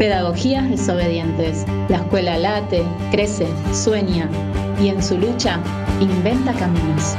Pedagogías desobedientes. La escuela late, crece, sueña y en su lucha inventa caminos.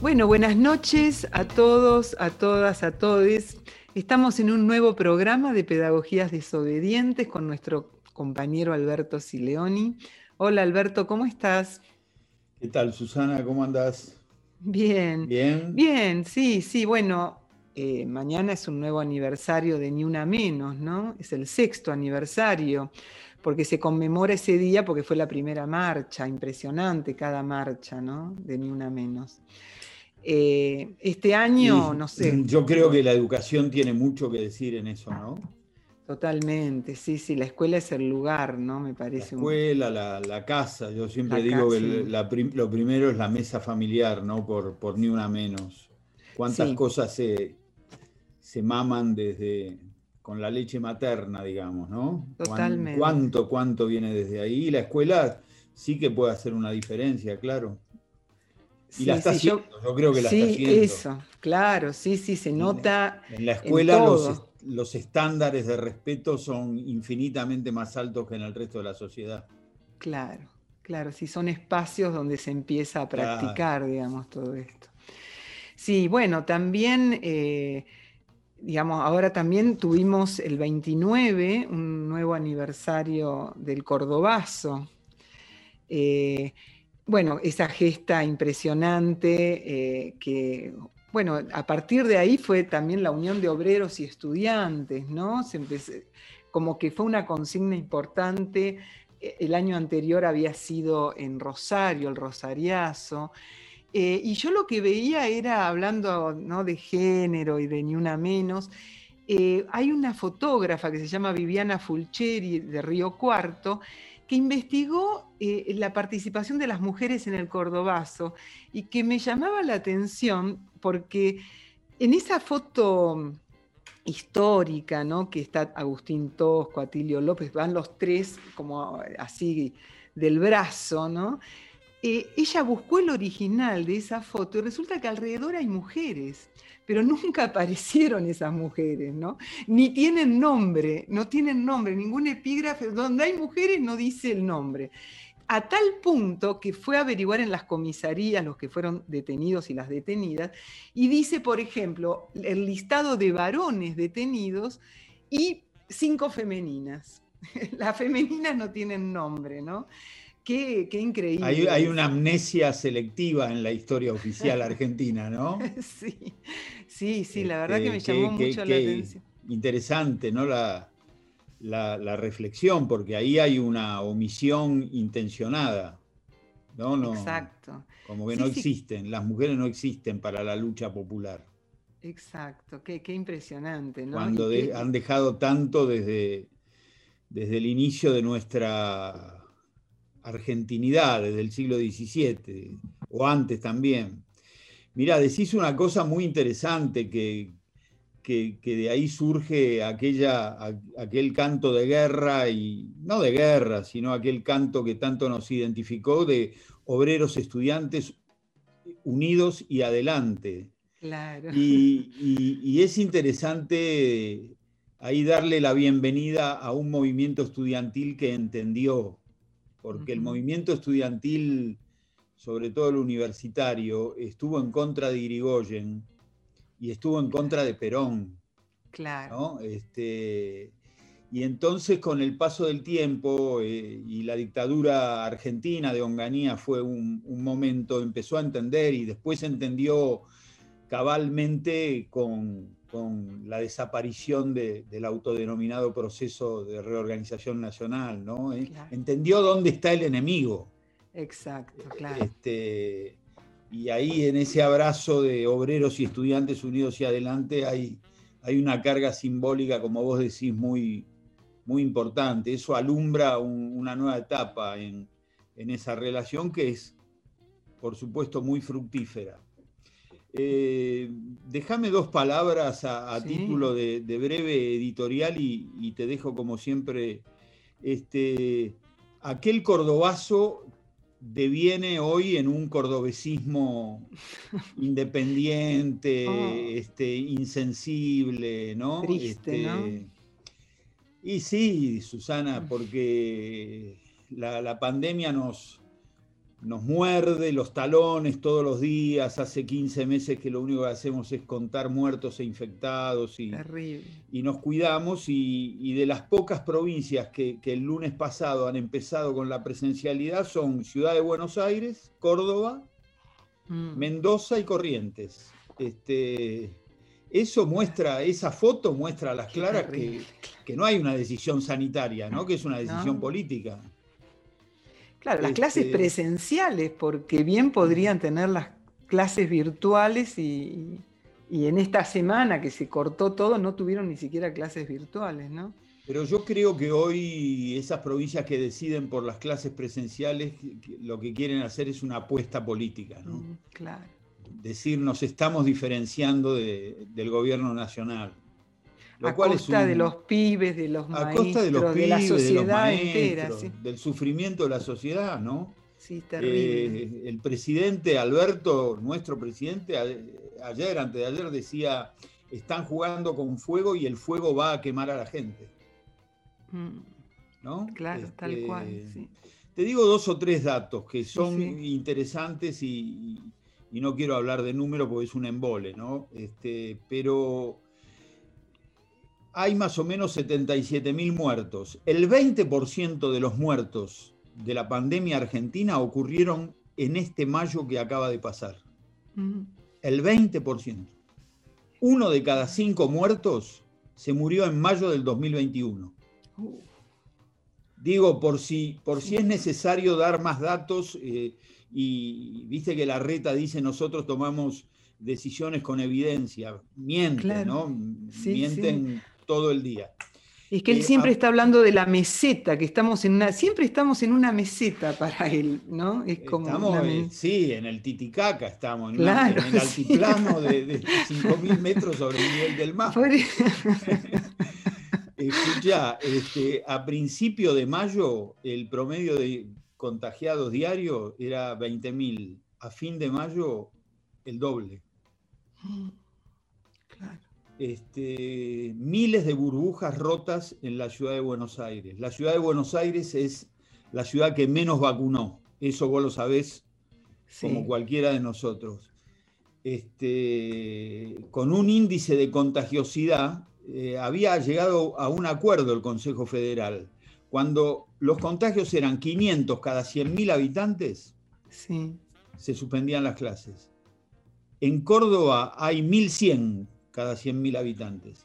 Bueno, buenas noches a todos, a todas, a todes. Estamos en un nuevo programa de Pedagogías Desobedientes con nuestro compañero Alberto Sileoni. Hola Alberto, ¿cómo estás? ¿Qué tal, Susana? ¿Cómo andás? Bien. ¿Bien? Bien, sí, bueno, mañana es un nuevo aniversario de Ni Una Menos, ¿no? Es el 6º aniversario, porque se conmemora ese día porque fue la primera marcha, impresionante cada marcha, ¿no? De Ni Una Menos. Este año, no sé. Yo creo que la educación tiene mucho que decir en eso, ¿no? Totalmente, sí, la escuela es el lugar, ¿no? Me parece. La escuela, la casa, yo siempre digo que lo primero es la mesa familiar, ¿no? Por Ni Una Menos. Cuántas cosas se maman desde con la leche materna, digamos, ¿no? Totalmente. Cuánto viene desde ahí. Y la escuela sí que puede hacer una diferencia, claro. Y la está haciendo, yo creo que la está haciendo. Sí, eso, claro, sí, se nota. En la escuela los estándares de respeto son infinitamente más altos que en el resto de la sociedad. Claro, sí, son espacios donde se empieza a practicar, digamos, todo esto. Sí, bueno, también, digamos, ahora también tuvimos el 29, un nuevo aniversario del Cordobazo. Bueno, esa gesta impresionante que, bueno, a partir de ahí fue también la unión de obreros y estudiantes, ¿no? Como que fue una consigna importante. El año anterior había sido en Rosario, el Rosariazo. Y yo lo que veía era, hablando, ¿no?, de género y de Ni Una Menos, hay una fotógrafa que se llama Viviana Fulcheri, de Río Cuarto, que investigó la participación de las mujeres en el Cordobazo y que me llamaba la atención porque en esa foto histórica, ¿no?, que está Agustín Tosco, Atilio López, van los tres como así del brazo, ¿no? Ella buscó el original de esa foto y resulta que alrededor hay mujeres, pero nunca aparecieron esas mujeres, ¿no? Ni tienen nombre, no tienen nombre, ningún epígrafe, donde hay mujeres no dice el nombre. A tal punto que fue a averiguar en las comisarías los que fueron detenidos y las detenidas, y dice, por ejemplo, el listado de varones detenidos y 5 femeninas. Las femeninas no tienen nombre, ¿no? Qué increíble. Hay una amnesia selectiva en la historia oficial argentina, ¿no? Sí, la verdad que me llamó mucho la atención. Interesante, ¿no? La reflexión, porque ahí hay una omisión intencionada, ¿no? Exacto. Como que no existen, las mujeres no existen para la lucha popular. Exacto, qué impresionante, ¿no? Cuando han dejado tanto desde el inicio de nuestra argentinidad, desde el siglo XVII, o antes también. Mirá, decís una cosa muy interesante, que de ahí surge aquel canto de guerra, y no de guerra, sino aquel canto que tanto nos identificó de obreros, estudiantes, unidos y adelante. Claro. Y es interesante ahí darle la bienvenida a un movimiento estudiantil que entendió, porque el movimiento estudiantil, sobre todo el universitario, estuvo en contra de Yrigoyen y estuvo en contra de Perón. Claro. ¿No? Y entonces, con el paso del tiempo, y la dictadura argentina de Onganía fue un momento, empezó a entender y después entendió cabalmente con la desaparición del autodenominado proceso de reorganización nacional, ¿no? Claro. Entendió dónde está el enemigo. Exacto, claro. Y ahí, en ese abrazo de obreros y estudiantes unidos y adelante, hay una carga simbólica, como vos decís, muy, muy importante. Eso alumbra una nueva etapa en esa relación que es, por supuesto, muy fructífera. Déjame dos palabras a sí, título de breve editorial y te dejo, como siempre, aquel cordobazo deviene hoy en un cordobesismo independiente, insensible, ¿no? Triste, ¿no? Y sí, Susana, porque la pandemia nos muerde los talones todos los días. Hace 15 meses que lo único que hacemos es contar muertos e infectados y nos cuidamos. Y de las pocas provincias que el lunes pasado han empezado con la presencialidad son Ciudad de Buenos Aires, Córdoba, Mendoza y Corrientes. Eso muestra, esa foto muestra a las claras que no hay una decisión sanitaria, ¿no? Que es una decisión política. Claro, las clases presenciales, porque bien podrían tener las clases virtuales y en esta semana que se cortó todo no tuvieron ni siquiera clases virtuales, ¿no? Pero yo creo que hoy esas provincias que deciden por las clases presenciales lo que quieren hacer es una apuesta política, ¿no? Claro. Decir, nos estamos diferenciando del gobierno nacional. A costa de los pibes, de los maestros, de la sociedad entera. Del sufrimiento de la sociedad, ¿no? Sí, terrible. El presidente Alberto, nuestro presidente, ayer, antes de ayer, decía, están jugando con fuego y el fuego va a quemar a la gente. ¿No? Claro, tal cual, sí. Te digo dos o tres datos que son interesantes y no quiero hablar de números porque es un embole, ¿no? Pero hay más o menos 77.000 muertos. El 20% de los muertos de la pandemia argentina ocurrieron en este mayo que acaba de pasar. El 20%. Uno de cada 5 muertos se murió en mayo del 2021. Digo, por si es necesario dar más datos, y viste que la reta dice nosotros tomamos decisiones con evidencia. Mienten, claro, ¿no? Sí, mienten todo el día. Es que él siempre está hablando de la meseta, que estamos en siempre estamos en una meseta para él, ¿no? Es como estamos, sí, en el Titicaca estamos, claro, en el altiplano de 5.000 metros sobre el nivel del mar. Escuchá, a principio de mayo el promedio de contagiados diarios era 20.000. A fin de mayo, el doble. Claro. Miles de burbujas rotas en la Ciudad de Buenos Aires. La Ciudad de Buenos Aires es la ciudad que menos vacunó. Eso vos lo sabés, como cualquiera de nosotros. Con un índice de contagiosidad, había llegado a un acuerdo el Consejo Federal. Cuando los contagios eran 500 cada 100.000 habitantes, se suspendían las clases. En Córdoba hay 1.100 cada 100.000 habitantes.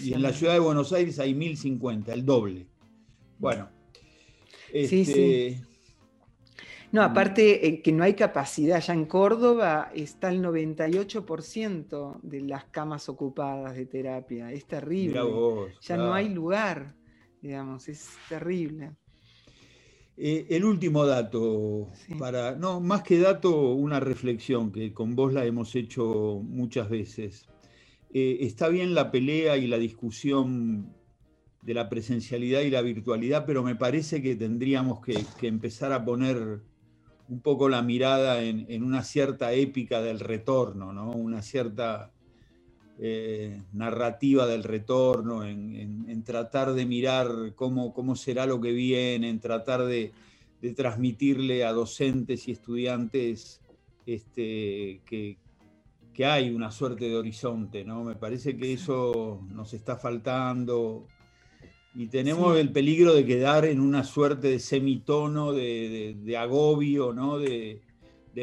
Y en la Ciudad de Buenos Aires hay 1.050, el doble. Bueno. Sí. No, aparte que no hay capacidad. Ya en Córdoba está el 98% de las camas ocupadas de terapia. Es terrible. Mirá vos, ya no hay lugar, digamos. Es terrible. El último dato, más que dato, una reflexión que con vos la hemos hecho muchas veces. Está bien la pelea y la discusión de la presencialidad y la virtualidad, pero me parece que tendríamos que empezar a poner un poco la mirada en una cierta épica del retorno, ¿no? Una cierta narrativa del retorno, en tratar de mirar cómo será lo que viene, en tratar de transmitirle a docentes y estudiantes que hay una suerte de horizonte, ¿no? Me parece que eso nos está faltando y tenemos el peligro de quedar en una suerte de semitono, de agobio, ¿no? De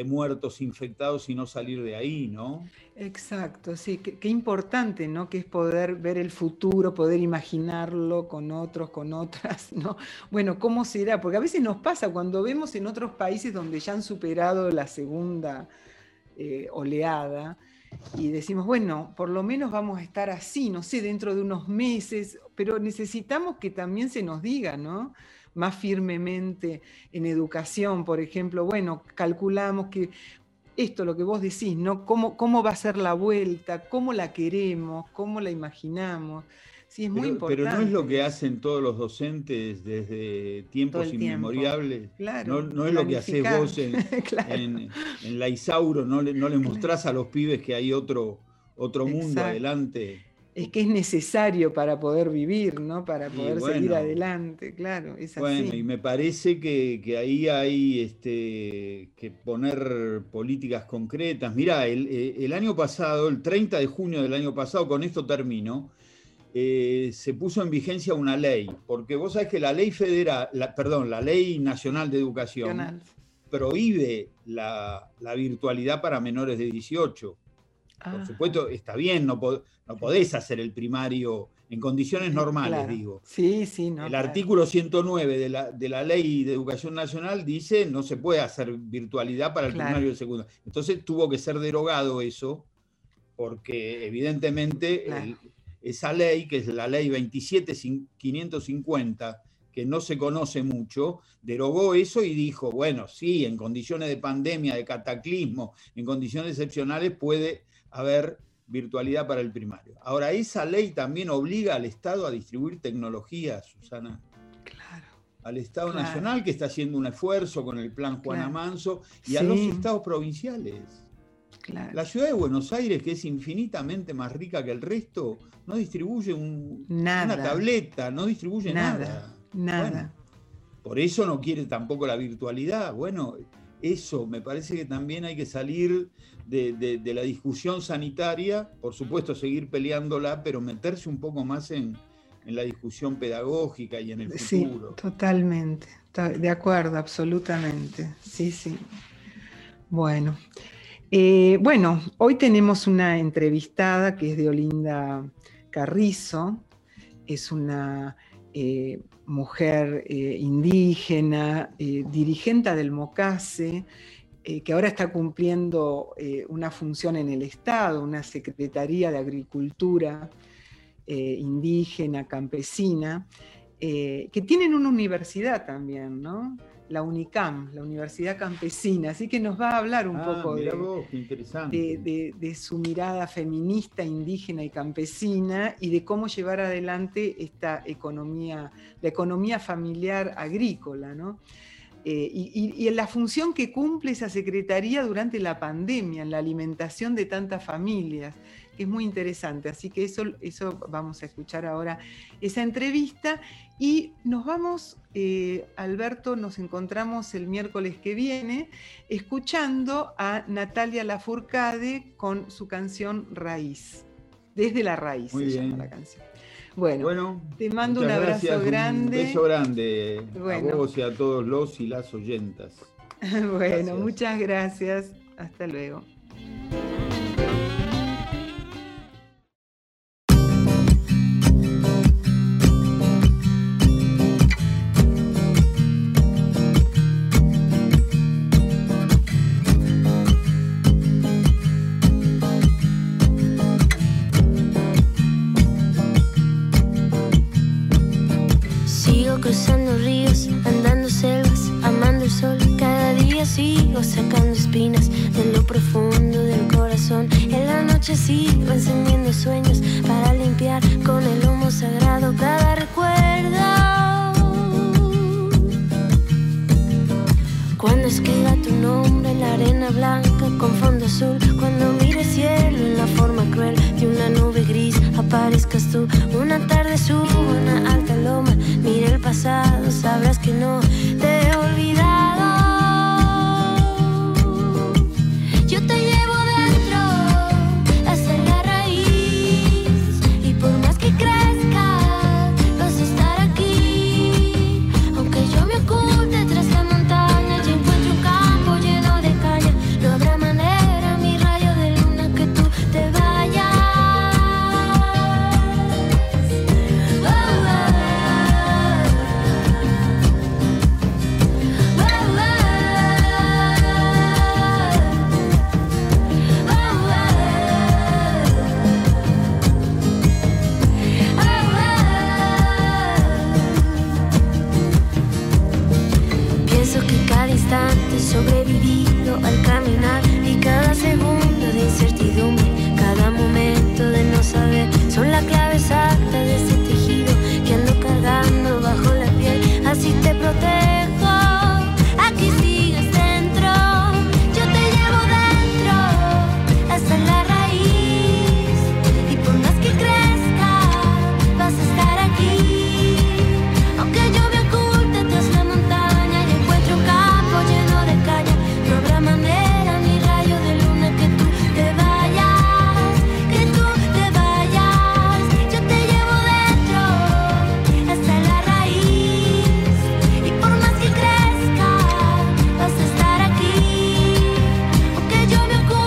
muertos, infectados y no salir de ahí, ¿no? Exacto, sí. Qué importante, ¿no? Que es poder ver el futuro, poder imaginarlo con otros, con otras, ¿no? Bueno, ¿cómo será? Porque a veces nos pasa cuando vemos en otros países donde ya han superado la segunda oleada, y decimos, bueno, por lo menos vamos a estar así, no sé, dentro de unos meses, pero necesitamos que también se nos diga, ¿no?, más firmemente en educación, por ejemplo, bueno, calculamos que esto, lo que vos decís, ¿no?, ¿Cómo va a ser la vuelta, cómo la queremos, cómo la imaginamos. Sí, es muy importante. Pero no es lo que hacen todos los docentes desde tiempos inmemoriales. Claro, no es lo que haces vos claro. en la Isauro, no le mostrás a los pibes que hay otro mundo. Exacto. Adelante. Es que es necesario para poder vivir, ¿no? Para poder seguir adelante, claro. Es así. Bueno, y me parece que ahí hay que poner políticas concretas. Mirá, el año pasado, el 30 de junio del año pasado, con esto termino, se puso en vigencia una ley, porque vos sabés que la ley federal, la ley nacional de educación prohíbe la virtualidad para menores de 18. Por supuesto, está bien, no podés hacer el primario en condiciones normales, claro. Digo. Sí, no, el artículo 109 de la Ley de Educación Nacional dice no se puede hacer virtualidad para el primario y el secundario. Entonces tuvo que ser derogado eso, porque evidentemente esa ley, que es la ley 27550, que no se conoce mucho, derogó eso y dijo, bueno, sí, en condiciones de pandemia, de cataclismo, en condiciones excepcionales puede haber virtualidad para el primario. Ahora, esa ley también obliga al Estado a distribuir tecnología, Susana. Claro. Al Estado Nacional, que está haciendo un esfuerzo con el plan Juana Manso, y a los estados provinciales. Claro. La ciudad de Buenos Aires, que es infinitamente más rica que el resto, no distribuye una tableta, no distribuye nada. Bueno, por eso no quiere tampoco la virtualidad. Bueno, eso me parece que también hay que salir de la discusión sanitaria, por supuesto seguir peleándola, pero meterse un poco más en la discusión pedagógica y en el futuro. Sí, totalmente, de acuerdo, absolutamente. Sí. Bueno. Bueno, hoy tenemos una entrevistada que es Deolinda Carrizo, es una mujer indígena, dirigente del MOCASE, que ahora está cumpliendo una función en el Estado, una Secretaría de Agricultura Indígena, Campesina, que tienen una universidad también, ¿no? La UNICAM, la Universidad Campesina, así que nos va a hablar un poco de su mirada feminista, indígena y campesina, y de cómo llevar adelante esta economía, la economía familiar agrícola, ¿no? Y en la función que cumple esa secretaría durante la pandemia, en la alimentación de tantas familias, que es muy interesante, así que eso vamos a escuchar ahora, esa entrevista, y nos vamos, Alberto, nos encontramos el miércoles que viene, escuchando a Natalia Lafourcade con su canción Raíz, desde la raíz muy se bien. Llama la canción. Bueno, te mando un abrazo grande. Un beso grande a vos y a todos los y las oyentas. Bueno, gracias. Muchas gracias. Hasta luego. Sigo sacando espinas de lo profundo del corazón. En la noche sigo encendiendo sueños para limpiar con el humo sagrado cada recuerdo. Cuando escriba tu nombre en la arena blanca con fondo azul, cuando mire cielo en la forma cruel de una nube gris aparezcas tú. Una tarde subo a una alta loma, mire el pasado, sabrás que no te he olvidado. Yo te llevo dentro hasta la raíz, y por más que crezca vas a estar aquí. Aunque yo me oculte tras la montaña, yo encuentro un campo lleno de caña. No habrá manera, mi rayo de luna, que tú te vayas. Oh, oh, oh. cada instante sobrevivido al caminar y cada segundo de incertidumbre, cada momento de no saber, son la clave exacta de este tejido que ando cargando bajo la piel. Así te protejo, aquí sigues dentro, yo te llevo dentro hasta la raíz, y por más que crezca vas a estar aquí, aunque yo me oculte tras la montaña y encuentro un campo lleno de caña, no habrá manera ni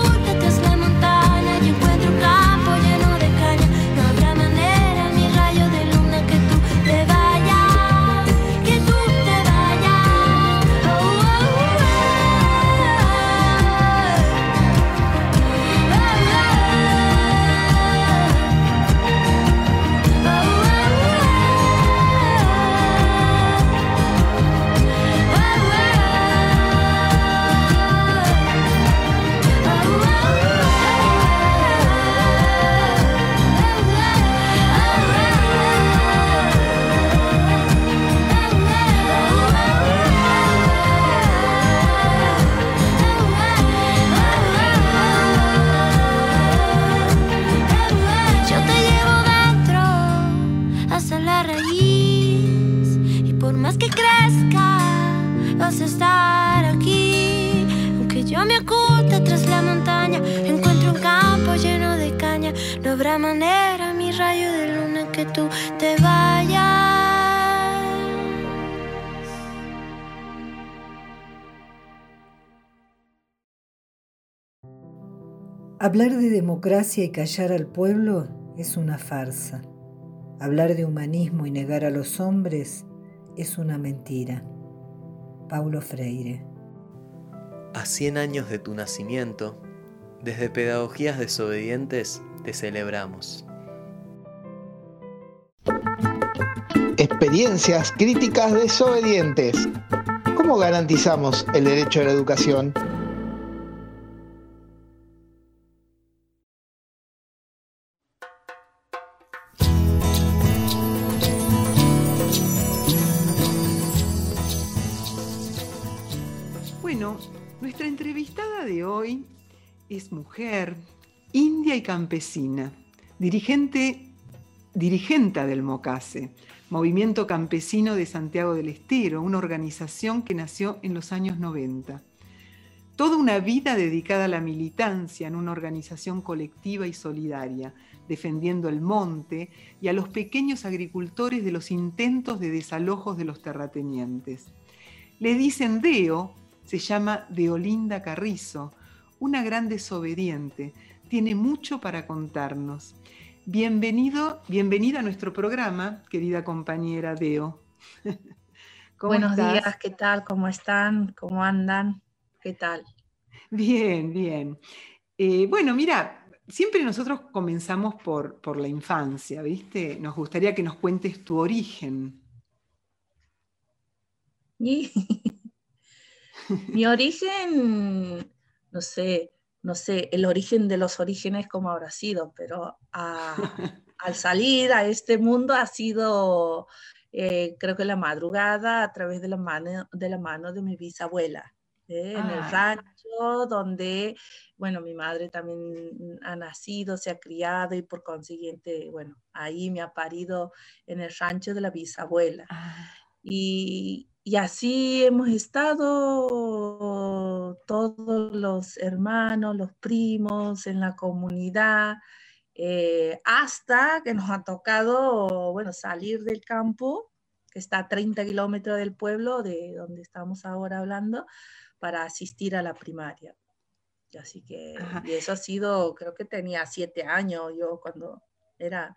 rayo de luna que tú te vayas, que tú te vayas, yo te llevo dentro hasta la raíz, y por más que crezca vas a estar aquí, aunque yo me oculte tras la montaña y encuentro un campo lleno de caña, no habrá manera ni rayo de luna que tú te vayas, que tú te vayas. Oh, yo te llevo dentro hasta la raíz, y por más que crezca vas a estar aquí, aunque yo me oculte tras la montaña encuentro un campo lleno de caña, no habrá manera mi rayo de luna que tú te vayas. Hablar de democracia y callar al pueblo es una farsa. Hablar de humanismo y negar a los hombres es una mentira. Paulo Freire. A 100 años de tu nacimiento, desde Pedagogías Desobedientes te celebramos. Experiencias críticas desobedientes. ¿Cómo garantizamos el derecho a la educación? Nuestra entrevistada de hoy es mujer, india y campesina, dirigenta del MOCASE, Movimiento Campesino de Santiago del Estero, una organización que nació en los años 90. Toda una vida dedicada a la militancia en una organización colectiva y solidaria, defendiendo el monte y a los pequeños agricultores de los intentos de desalojos de los terratenientes. Le dicen Deo. Se llama Deolinda Carrizo, una gran desobediente. Tiene mucho para contarnos. Bienvenida a nuestro programa, querida compañera Deo. Buenos días, ¿qué tal? ¿Cómo están? ¿Cómo andan? ¿Qué tal? Bien, bien. Mira, siempre nosotros comenzamos por la infancia, ¿viste? Nos gustaría que nos cuentes tu origen. Mi origen, no sé, el origen de los orígenes cómo habrá sido, pero al salir a este mundo ha sido, creo que la madrugada, a través de la mano de mi bisabuela, en el rancho donde, mi madre también ha nacido, se ha criado y por consiguiente, ahí me ha parido en el rancho de la bisabuela. Y así hemos estado todos los hermanos, los primos en la comunidad, hasta que nos ha tocado, salir del campo, que está a 30 kilómetros del pueblo de donde estamos ahora hablando, para asistir a la primaria. Así que, y eso ha sido, creo que tenía 7 años yo cuando era,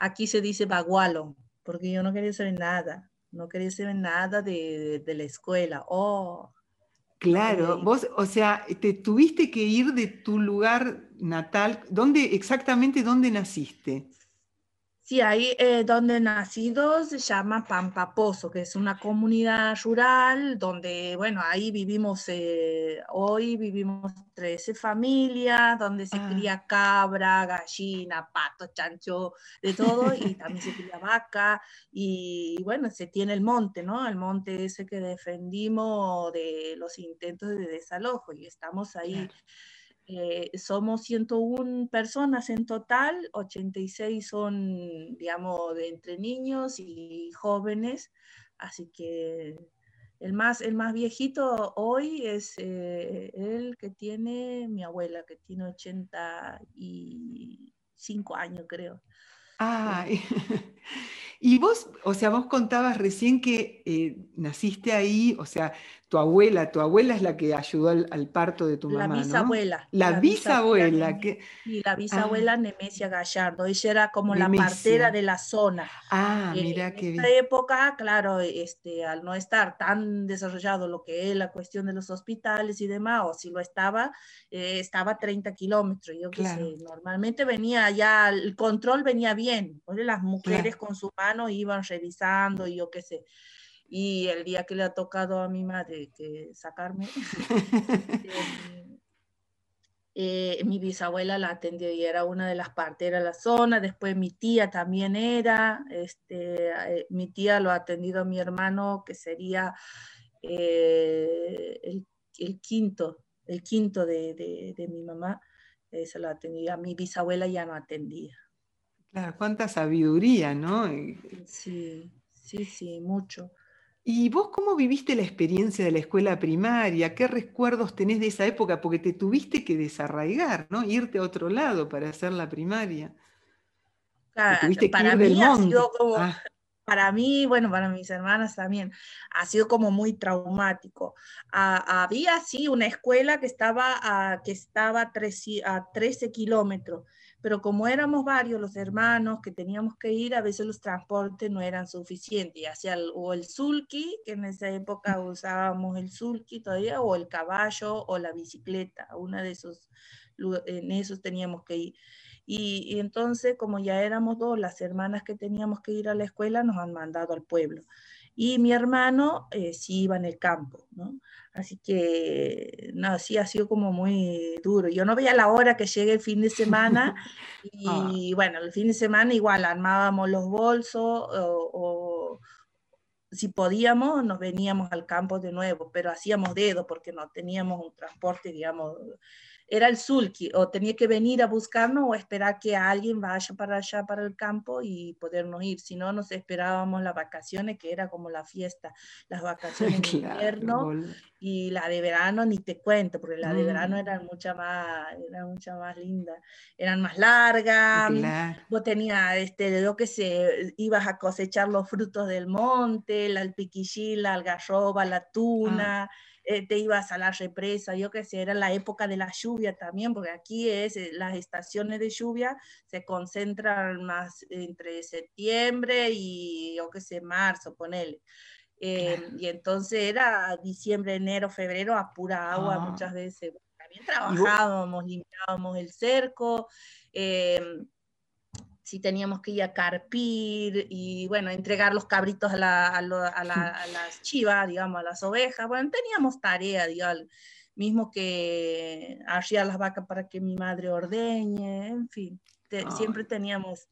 aquí se dice bagualo, porque yo no quería saber nada. No quería saber nada de la escuela. Claro, vos, te tuviste que ir de tu lugar natal. ¿Dónde, exactamente dónde naciste? Sí, ahí donde nacido se llama Pampaposo, que es una comunidad rural donde, bueno, ahí vivimos, hoy vivimos 13 familias, donde se cría cabra, gallina, pato, chancho, de todo, y también se cría vaca, y bueno, se tiene el monte, ¿no? El monte ese que defendimos de los intentos de desalojo, y estamos ahí. Somos 101 personas en total, 86 son, digamos, de entre niños y jóvenes, así que el más viejito hoy es el que tiene mi abuela, que tiene 85 años, creo. Ay, y vos, o sea, vos contabas recién que naciste ahí, o sea, tu abuela es la que ayudó al parto de tu mamá, ¿no? La bisabuela. La bisabuela. Y la bisabuela Nemesia Gallardo, ella era como Nemesia, la partera de la zona. Ah, mira qué bien. En esta época, claro, al no estar tan desarrollado lo que es la cuestión de los hospitales y demás, o si lo estaba, estaba a 30 kilómetros, yo qué sé, normalmente venía ya, el control venía bien. Las mujeres con su mano iban revisando y yo qué sé. Y el día que le ha tocado a mi madre que sacarme, mi bisabuela la atendió y era una de las parteras de la zona. Después mi tía también era, mi tía lo ha atendido a mi hermano, que sería el quinto de mi mamá, se lo atendía. Mi bisabuela ya no atendía. Claro, cuánta sabiduría, ¿no? Sí, sí, sí, mucho. ¿Y vos cómo viviste la experiencia de la escuela primaria? ¿Qué recuerdos tenés de esa época? Porque te tuviste que desarraigar, ¿no? Irte a otro lado para hacer la primaria. Claro, para mí ha sido como... Para mí, bueno, para mis hermanas también, ha sido como muy traumático. Había, sí, una escuela que estaba a 13 kilómetros, pero como éramos varios los hermanos que teníamos que ir, a veces los transportes no eran suficientes, ya sea el sulky, que en esa época usábamos el sulky todavía, o el caballo, o la bicicleta, en esos teníamos que ir. Y entonces, como ya éramos dos las hermanas que teníamos que ir a la escuela, nos han mandado al pueblo. Y mi hermano sí iba en el campo, ¿no? Así que, no, sí ha sido como muy duro. Yo no veía la hora que llegue el fin de semana. Y bueno, el fin de semana igual armábamos los bolsos o si podíamos, nos veníamos al campo de nuevo, pero hacíamos dedo porque no teníamos un transporte, digamos... Era el sulky, o tenía que venir a buscarnos o esperar que alguien vaya para allá, para el campo, y podernos ir. Si no, nos esperábamos las vacaciones, que era como la fiesta. Las vacaciones de invierno y la de verano, ni te cuento, porque la de verano era mucha más linda. Eran más largas. Claro. Vos tenías, lo que sé, ibas a cosechar los frutos del monte, la alpiquillí, la algarroba, la tuna... te ibas a la represa, yo qué sé, era la época de la lluvia también, porque aquí las estaciones de lluvia se concentran más entre septiembre y, yo qué sé, marzo, ponele. Claro. Y entonces era diciembre, enero, febrero, a pura agua muchas veces. También trabajábamos, limpiábamos el cerco, si teníamos que ir a carpir y, bueno, entregar los cabritos a las chivas, digamos, a las ovejas. Bueno, teníamos tarea, digamos, mismo que arriar las vacas para que mi madre ordeñe, en fin. Siempre teníamos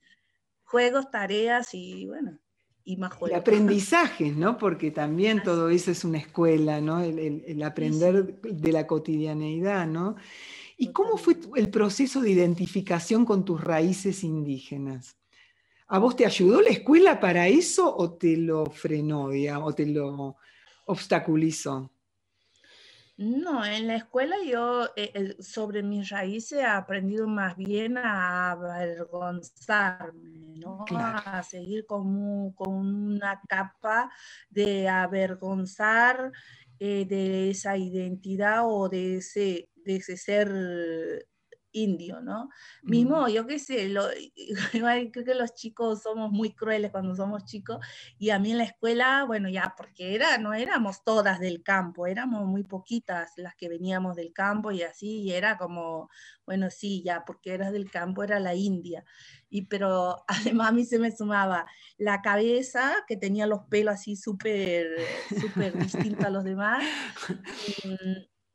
juegos, tareas y, bueno, y más juegos. Y aprendizajes, ¿no? Porque también todo eso es una escuela, ¿no? El aprender de la cotidianeidad, ¿no? ¿Y cómo fue el proceso de identificación con tus raíces indígenas? ¿A vos te ayudó la escuela para eso o te lo frenó, digamos, o te lo obstaculizó? No, en la escuela yo sobre mis raíces he aprendido más bien a avergonzarme, ¿no? Claro. A seguir con una capa de avergonzar de esa identidad o de ese ser indio, ¿no? Mismo, yo qué sé, creo que los chicos somos muy crueles cuando somos chicos, y a mí en la escuela, bueno, ya, porque no éramos todas del campo, éramos muy poquitas las que veníamos del campo y así, y era como, bueno, sí, ya, porque eras del campo, era la india. Pero además a mí se me sumaba la cabeza, que tenía los pelos así súper distintos a los demás,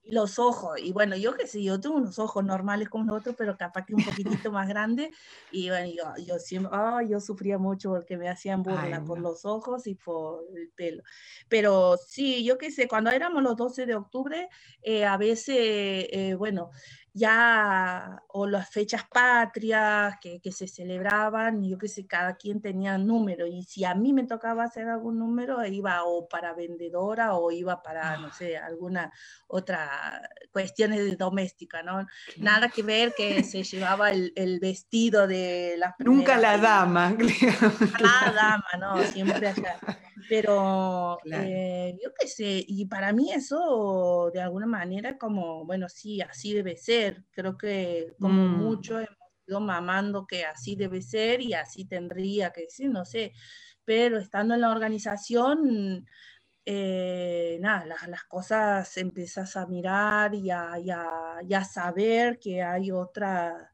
los ojos, y bueno, yo qué sé, yo tengo unos ojos normales como nosotros, pero capaz que un poquitito más grande, y bueno, yo siempre, yo sufría mucho porque me hacían burla por los ojos y por el pelo, pero sí, yo qué sé, cuando éramos los 12 de octubre, a veces, bueno, ya, o las fechas patrias que se celebraban, yo qué sé, cada quien tenía número, y si a mí me tocaba hacer algún número, iba o para vendedora, o iba para, no sé, alguna otra cuestiones domésticas, ¿no? Nada que ver que se llevaba el vestido de las primeras. Nunca la dama. La dama, no, siempre allá. Pero, claro. Yo qué sé, y para mí eso, de alguna manera, como, bueno, sí, así debe ser. Creo que como mucho hemos ido mamando que así debe ser y así tendría que ser, no sé, pero estando en la organización, nada, las cosas empezás a mirar y a saber que hay otra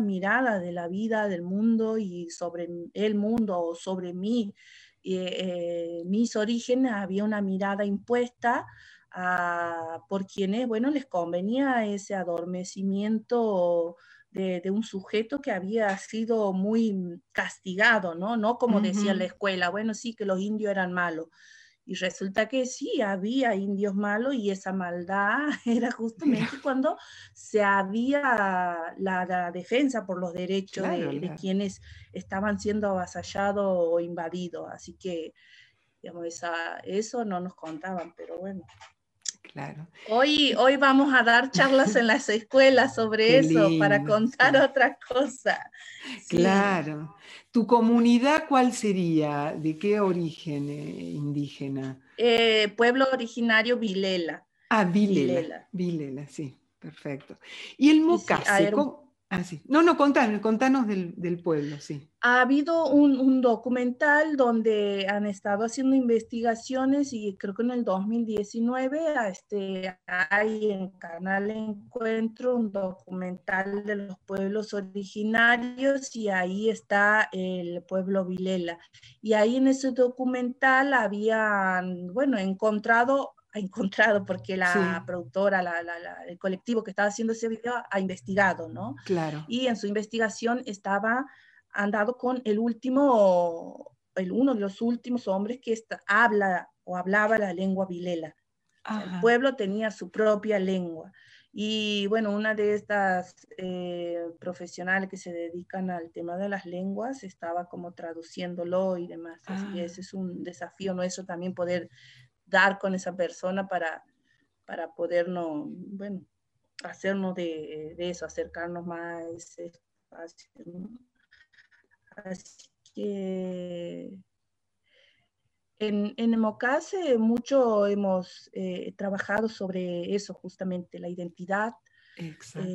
mirada de la vida, del mundo y sobre el mundo o sobre mí. Mis orígenes, había una mirada impuesta por quienes, bueno, les convenía ese adormecimiento de un sujeto que había sido muy castigado, ¿no? No como decía la escuela, bueno, sí, que los indios eran malos. Y resulta que sí, había indios malos y esa maldad era justamente cuando se había la defensa por los derechos de quienes estaban siendo avasallados o invadidos. Así que, digamos, eso no nos contaban, pero bueno. Claro. Hoy vamos a dar charlas en las escuelas sobre eso, para contar otras cosas. Sí. Claro. ¿Tu comunidad cuál sería? ¿De qué origen indígena? Pueblo originario Vilela. Ah, Vilela, sí, perfecto. ¿Y el MOCASE? Sí, contanos del pueblo, sí. Ha habido un documental donde han estado haciendo investigaciones y creo que en el 2019 hay en Canal Encuentro un documental de los pueblos originarios y ahí está el pueblo Vilela. Y ahí en ese documental habían, bueno, encontrado, porque productora, el colectivo que estaba haciendo ese video ha investigado, ¿no? Claro. Y en su investigación han dado con uno de los últimos hombres que hablaba la lengua vilela. O sea, el pueblo tenía su propia lengua. Y bueno, una de estas profesionales que se dedican al tema de las lenguas estaba como traduciéndolo y demás. Así que ese es un desafío nuestro también, poder dar con esa persona para podernos, bueno, hacernos de eso, acercarnos más a ese espacio, ¿no? Así que en MOCASE mucho hemos trabajado sobre eso, justamente, la identidad. Exacto.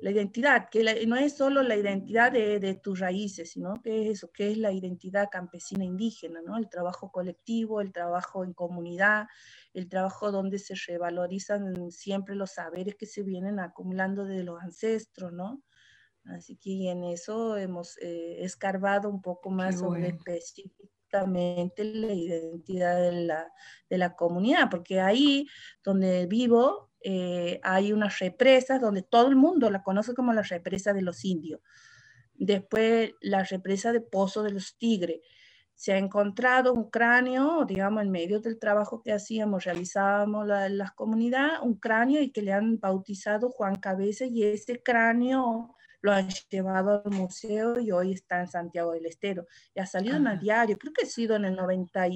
La identidad, que no es solo la identidad de tus raíces, sino que es eso, que es la identidad campesina indígena, ¿no? El trabajo colectivo, el trabajo en comunidad, el trabajo donde se revalorizan siempre los saberes que se vienen acumulando de los ancestros, ¿no? Así que en eso hemos escarbado un poco más sobre específicamente la identidad de la comunidad, porque ahí donde vivo, hay unas represas donde todo el mundo la conoce como la represa de los indios. Después la represa de Pozo de los Tigres. Se ha encontrado un cráneo, digamos, en medio del trabajo que hacíamos, realizábamos las comunidades, un cráneo y que le han bautizado Juan Cabeza, y ese cráneo lo han llevado al museo y hoy está en Santiago del Estero. Y ha salido en el diario, creo que ha sido en el 90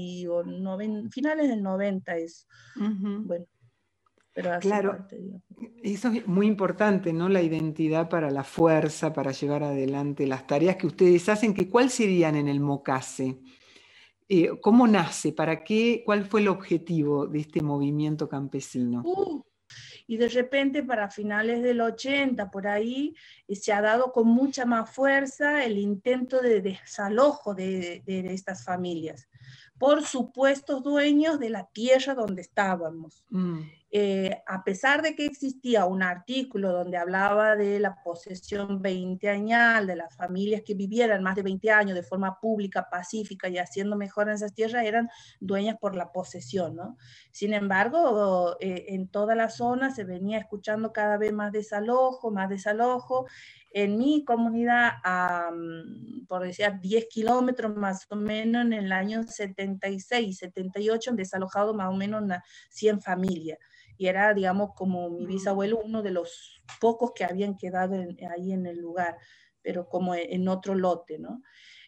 finales del 90 eso. Bueno. Pero claro, eso es muy importante, ¿no? La identidad para la fuerza, para llevar adelante las tareas que ustedes hacen. ¿Cuáles serían en el MOCASE? ¿Cómo nace? ¿Para qué? ¿Cuál fue el objetivo de este movimiento campesino? y de repente para finales del 80, por ahí, se ha dado con mucha más fuerza el intento de desalojo de estas familias, por supuestos dueños de la tierra donde estábamos. A pesar de que existía un artículo donde hablaba de la posesión 20añal, de las familias que vivieran más de 20 años de forma pública, pacífica y haciendo mejor en esas tierras, eran dueñas por la posesión, ¿no? Sin embargo, en toda la zona se venía escuchando cada vez más desalojo, En mi comunidad, por decir, 10 kilómetros más o menos, en el año 76, 78, han desalojado más o menos unas 100 familias. Y era, digamos, como mi bisabuelo, uno de los pocos que habían quedado ahí en el lugar, pero como en otro lote, ¿no?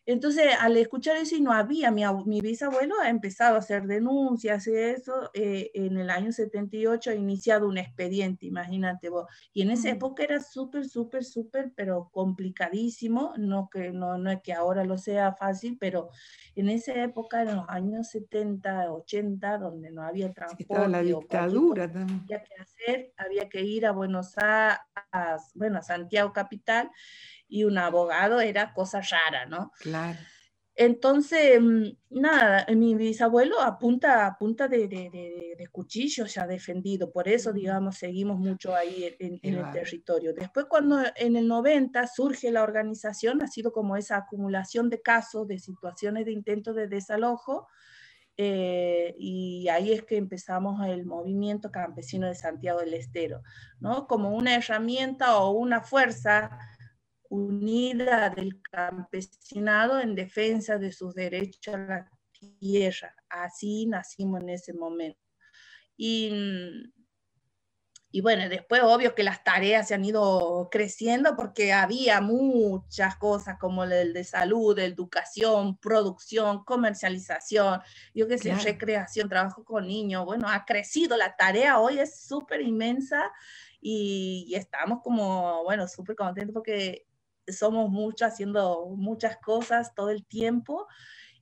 Entonces, al escuchar eso, y no había, mi bisabuelo ha empezado a hacer denuncias, eso, en el año 78 ha iniciado un expediente, imagínate vos, y en esa época era súper, pero complicadísimo, no es que ahora lo sea fácil, pero en esa época, en los años 70, 80, donde no había transporte, estaba la dictadura también. Había que hacer, había que ir a Buenos Aires, a Santiago capital, y un abogado era cosa rara, ¿no? Claro. Entonces, nada, mi bisabuelo a punta de cuchillo se ha defendido, por eso, digamos, seguimos mucho ahí en el territorio. Después, cuando en el 90 surge la organización, ha sido como esa acumulación de casos, de situaciones de intentos de desalojo, y ahí es que empezamos el movimiento campesino de Santiago del Estero, ¿no? Como una herramienta o una fuerza unida del campesinado en defensa de sus derechos a la tierra. Así nacimos en ese momento. Y bueno, después obvio que las tareas se han ido creciendo porque había muchas cosas como el de salud, educación, producción, comercialización, yo qué sé, claro, recreación, trabajo con niños. Bueno, ha crecido, la tarea hoy es súper inmensa y estamos como, bueno, súper contentos porque somos muchos haciendo muchas cosas todo el tiempo,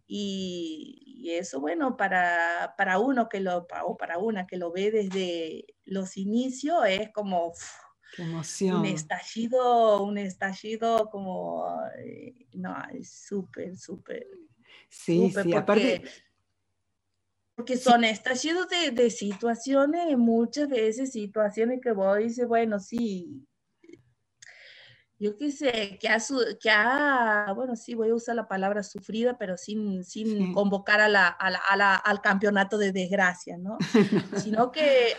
y eso, bueno, para uno que lo, o para una que lo ve desde los inicios, es como qué emoción. Un estallido como, no, es súper. Sí, porque, aparte... Porque son estallidos de situaciones, muchas veces situaciones que vos dices, bueno, sí... Yo qué sé, bueno, sí, voy a usar la palabra sufrida, pero sin convocar al campeonato de desgracia, ¿no? Sino que,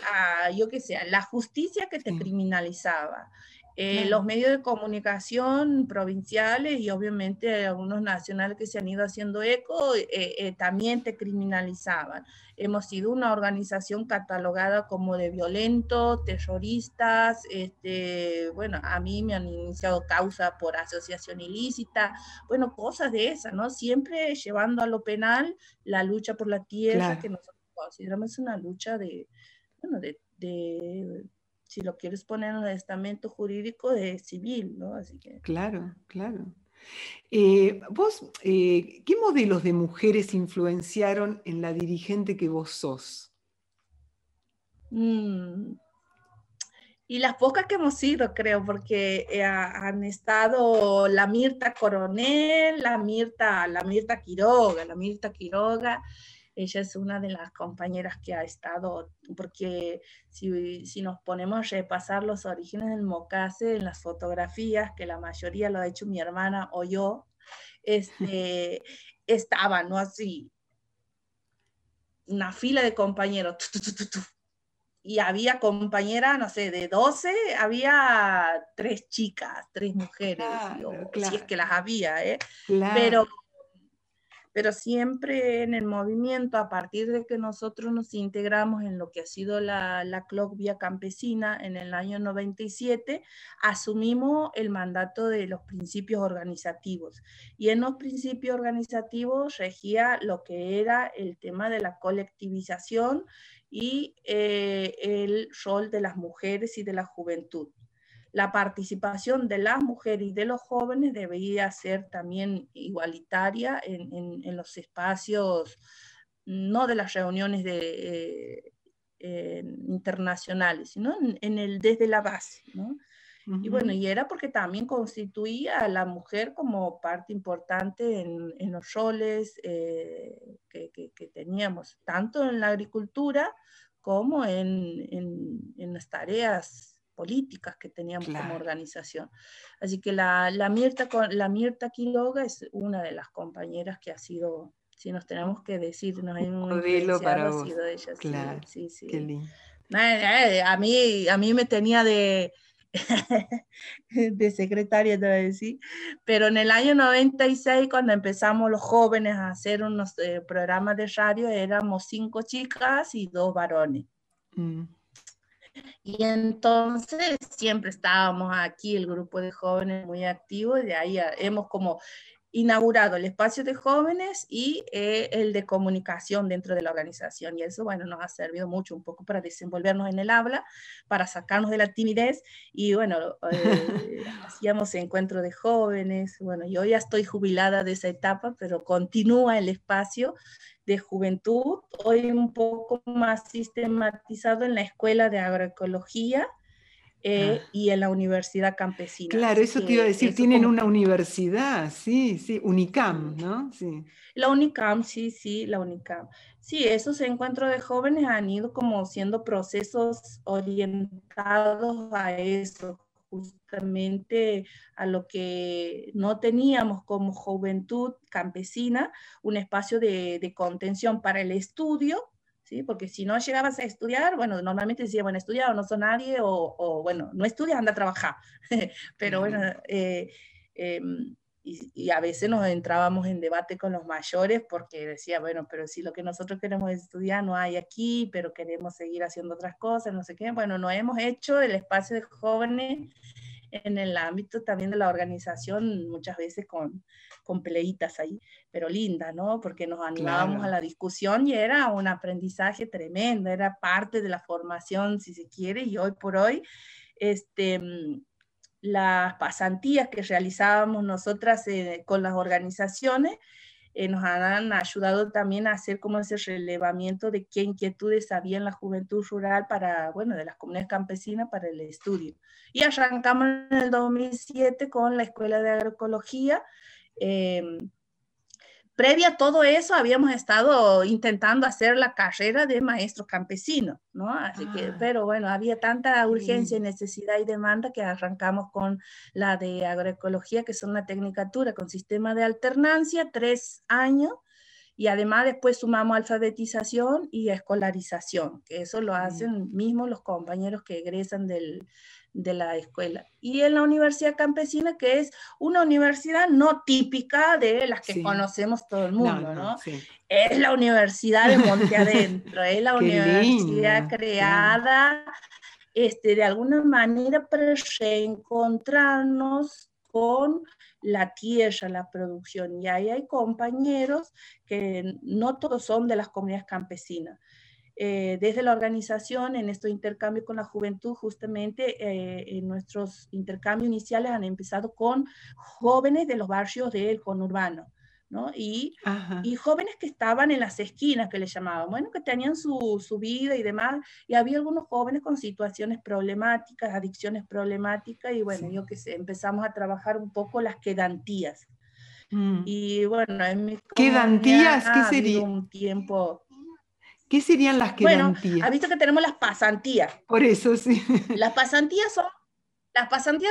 yo qué sé, la justicia que te criminalizaba, los medios de comunicación provinciales y obviamente algunos nacionales que se han ido haciendo eco, también te criminalizaban. Hemos sido una organización catalogada como de violentos, terroristas, bueno, a mí me han iniciado causa por asociación ilícita, bueno, cosas de esas, ¿no? Siempre llevando a lo penal la lucha por la tierra, claro, que nosotros consideramos una lucha de si lo quieres poner en un estamento jurídico, de civil, ¿no? Así que... Claro. Vos, ¿qué modelos de mujeres influenciaron en la dirigente que vos sos? Y las pocas que hemos sido, creo, porque han estado la Mirta Coronel, la Mirta Quiroga. Ella es una de las compañeras que ha estado, porque si nos ponemos a repasar los orígenes del MOCASE en las fotografías, que la mayoría lo ha hecho mi hermana o yo, estaba, ¿no? Así, una fila de compañeros, y había compañeras, no sé, de 12, había 3 chicas, 3 mujeres, claro. Si es que las había, ¿eh? Claro. Pero siempre en el movimiento, a partir de que nosotros nos integramos en lo que ha sido la CLOC Vía Campesina en el año 97, asumimos el mandato de los principios organizativos. Y en los principios organizativos regía lo que era el tema de la colectivización y el rol de las mujeres y de la juventud. La participación de las mujeres y de los jóvenes debería ser también igualitaria en los espacios, no de las reuniones internacionales, sino en el, desde la base, ¿no? Y bueno, y era porque también constituía a la mujer como parte importante en los roles que teníamos, tanto en la agricultura como en las tareas políticas que teníamos como organización. Así que la Mirta Quiroga es una de las compañeras que ha sido, si nos tenemos que decir, nos hay un modelo para vos. Ha sido ella, claro, sí. Qué lindo. A mí me tenía de... de secretaria, te voy a decir, pero en el año 96, cuando empezamos los jóvenes a hacer unos programas de radio, éramos 5 chicas y 2 varones. Y entonces siempre estábamos aquí, el grupo de jóvenes muy activo, y de ahí hemos como inaugurado el espacio de jóvenes y el de comunicación dentro de la organización, y eso, bueno, nos ha servido mucho un poco para desenvolvernos en el habla, para sacarnos de la timidez, y bueno, hacíamos encuentros de jóvenes, bueno, yo ya estoy jubilada de esa etapa, pero continúa el espacio de juventud, hoy un poco más sistematizado en la Escuela de Agroecología, y en la Universidad Campesina. Claro, eso te iba a decir, tienen como... una universidad, sí, UNICAM, ¿no? Sí. La UNICAM, sí, la UNICAM. Sí, esos encuentros de jóvenes han ido como siendo procesos orientados a eso, justamente a lo que no teníamos como juventud campesina, un espacio de contención para el estudio, ¿sí? Porque si no llegabas a estudiar, bueno, normalmente decía, bueno, estudia o no sos nadie, o bueno, no estudias, anda a trabajar. Pero bueno, y a veces nos entrábamos en debate con los mayores porque decía, bueno, pero si lo que nosotros queremos estudiar no hay aquí, pero queremos seguir haciendo otras cosas, no sé qué. Bueno, no hemos hecho el espacio de jóvenes en el ámbito también de la organización, muchas veces con peleitas ahí, pero linda, ¿no? Porque nos animábamos a la discusión y era un aprendizaje tremendo, era parte de la formación, si se quiere, y hoy por hoy, las pasantías que realizábamos nosotras con las organizaciones, nos han ayudado también a hacer como ese relevamiento de qué inquietudes había en la juventud rural para, bueno, de las comunidades campesinas para el estudio. Y arrancamos en el 2007 con la Escuela de Agroecología. Previa a todo eso habíamos estado intentando hacer la carrera de maestros campesinos, ¿no? Así que, pero bueno, había tanta urgencia, necesidad y demanda que arrancamos con la de agroecología, que son una tecnicatura con sistema de alternancia, 3 años, y además después sumamos alfabetización y escolarización, que eso lo hacen mismos los compañeros que egresan de la escuela. Y en la Universidad Campesina, que es una universidad no típica de las que conocemos todo el mundo, ¿no? Sí. Es la Universidad de Monte Adentro, es la universidad creada de alguna manera para reencontrarnos con la tierra, la producción. Y ahí hay compañeros que no todos son de las comunidades campesinas. Desde la organización, en estos intercambios con la juventud, justamente en nuestros intercambios iniciales han empezado con jóvenes de los barrios del conurbano, ¿no? Y jóvenes que estaban en las esquinas, que les llamaban, bueno, que tenían su vida y demás, y había algunos jóvenes con situaciones problemáticas, adicciones problemáticas, y bueno, yo qué sé, empezamos a trabajar un poco las quedantías. Y bueno, en mi ¿quedantías? ¿Qué sería? Un tiempo... ¿Qué serían las quedantías? Bueno, has visto que tenemos las pasantías. Por eso, sí. Las pasantías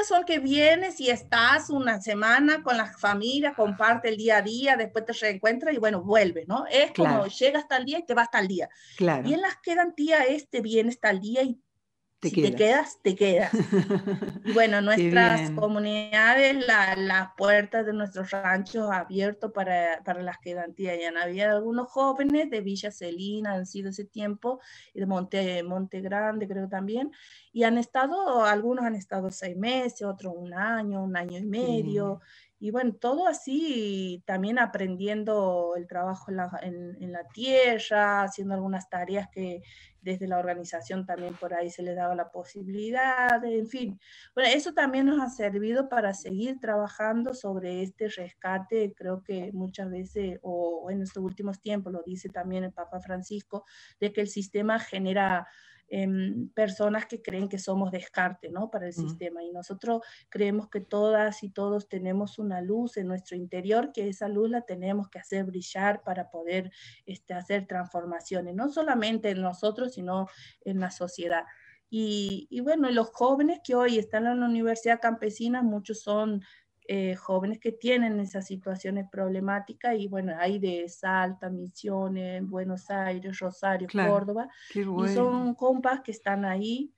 son que vienes y estás una semana con la familia, comparte el día a día, después te reencuentras y bueno, vuelves, ¿no? Es como llegas tal día y te vas tal día. Claro. Y en las quedantías te vienes tal día y te quedas. Y bueno, nuestras comunidades, las puertas de nuestros ranchos abiertos para las quedantías. Ya había algunos jóvenes de Villa Celina, han sido ese tiempo, de Monte Grande creo también, y algunos han estado 6 meses, otros 1 año, 1 año y medio, Y bueno, todo así, también aprendiendo el trabajo en la tierra, haciendo algunas tareas que desde la organización también por ahí se les daba la posibilidad, en fin. Bueno, eso también nos ha servido para seguir trabajando sobre este rescate, creo que muchas veces, o en estos últimos tiempos, lo dice también el Papa Francisco, de que el sistema genera personas que creen que somos descarte, ¿no?, para el sistema, y nosotros creemos que todas y todos tenemos una luz en nuestro interior, que esa luz la tenemos que hacer brillar para poder hacer transformaciones, no solamente en nosotros, sino en la sociedad. Y bueno, los jóvenes que hoy están en la Universidad Campesina, muchos son jóvenes que tienen esas situaciones problemáticas, y bueno, hay de Salta, Misiones, Buenos Aires, Rosario, claro, Córdoba, bueno, y son compas que están ahí,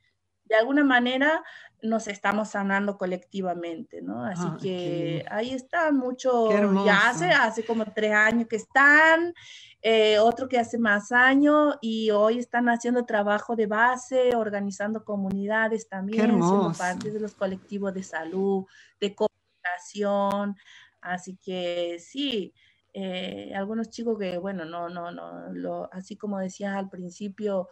de alguna manera nos estamos sanando colectivamente, ¿no? Así que ahí están muchos, ya hace como 3 años que están, otro que hace más años, y hoy están haciendo trabajo de base, organizando comunidades también, siendo parte de los colectivos de salud, de así que sí, algunos chicos que, bueno, así como decías al principio,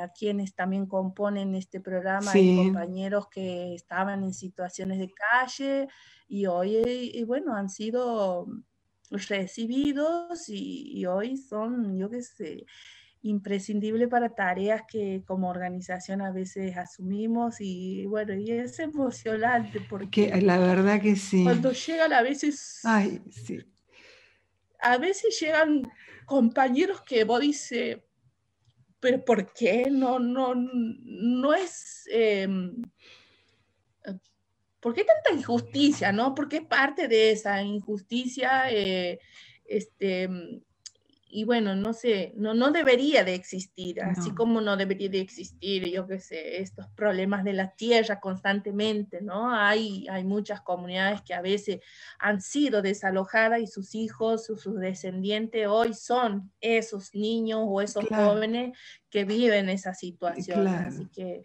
a quienes también componen este programa, sí, hay compañeros que estaban en situaciones de calle y hoy, y bueno, han sido recibidos y hoy son, yo qué sé, imprescindible para tareas que como organización a veces asumimos, y bueno, y es emocionante porque que, la verdad que sí, cuando llegan a veces llegan compañeros que vos dices, pero ¿por qué? no es ¿por qué tanta injusticia? ¿No? Porque parte de esa injusticia y bueno, no sé, no debería de existir, así como no debería de existir, yo qué sé, estos problemas de la tierra constantemente, ¿no? Hay muchas comunidades que a veces han sido desalojadas y sus hijos, sus descendientes hoy son esos niños o esos jóvenes que viven esa situación, así que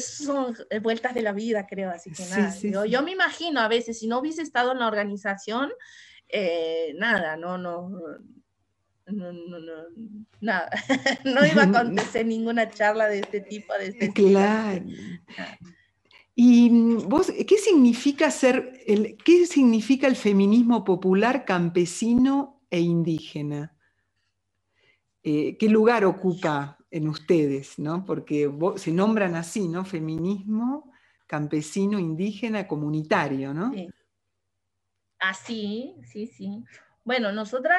son vueltas de la vida, creo, así que yo me imagino a veces, si no hubiese estado en la organización, no iba a acontecer ninguna charla de este tipo. Claro. ¿Y vos qué significa el feminismo popular campesino e indígena? ¿Qué lugar ocupa en ustedes, ¿no? Porque se nombran así, ¿no? Feminismo campesino, indígena, comunitario, ¿no? Sí. Así, sí. Bueno, nosotras,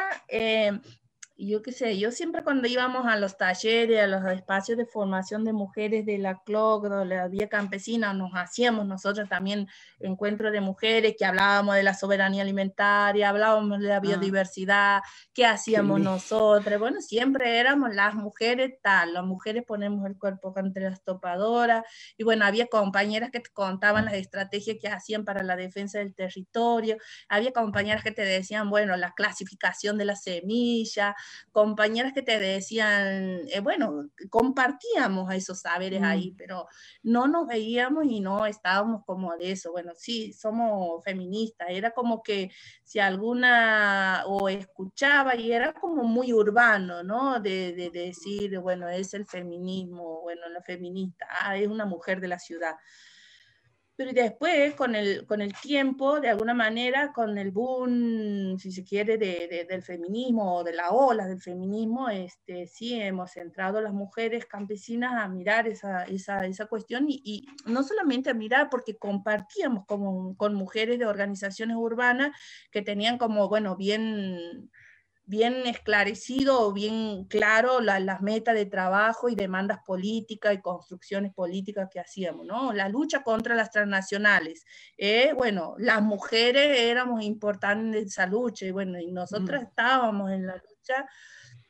yo qué sé, yo siempre cuando íbamos a los talleres, a los espacios de formación de mujeres de la CLOC, de la Vía Campesina, nos hacíamos nosotras también encuentros de mujeres que hablábamos de la soberanía alimentaria, hablábamos de la biodiversidad, qué hacíamos nosotras. Bueno, siempre éramos las mujeres tal, las mujeres ponemos el cuerpo entre las topadoras, y bueno, había compañeras que te contaban las estrategias que hacían para la defensa del territorio, había compañeras que te decían, bueno, la clasificación de las semillas, compañeras que te decían, bueno, compartíamos esos saberes ahí, pero no nos veíamos y no estábamos como de eso, bueno, sí, somos feministas, era como que si alguna o escuchaba y era como muy urbano, ¿no? De decir, bueno, es el feminismo, bueno, la feminista, es una mujer de la ciudad. Pero después, con el tiempo, de alguna manera, con el boom, si se quiere, del feminismo, o de la ola del feminismo, sí hemos centrado a las mujeres campesinas a mirar esa cuestión, y no solamente a mirar, porque compartíamos con mujeres de organizaciones urbanas que tenían como, bueno, bien esclarecido o bien claro las metas de trabajo y demandas políticas y construcciones políticas que hacíamos, ¿no? La lucha contra las transnacionales. Bueno, las mujeres éramos importantes en esa lucha, y bueno, y nosotras estábamos en la lucha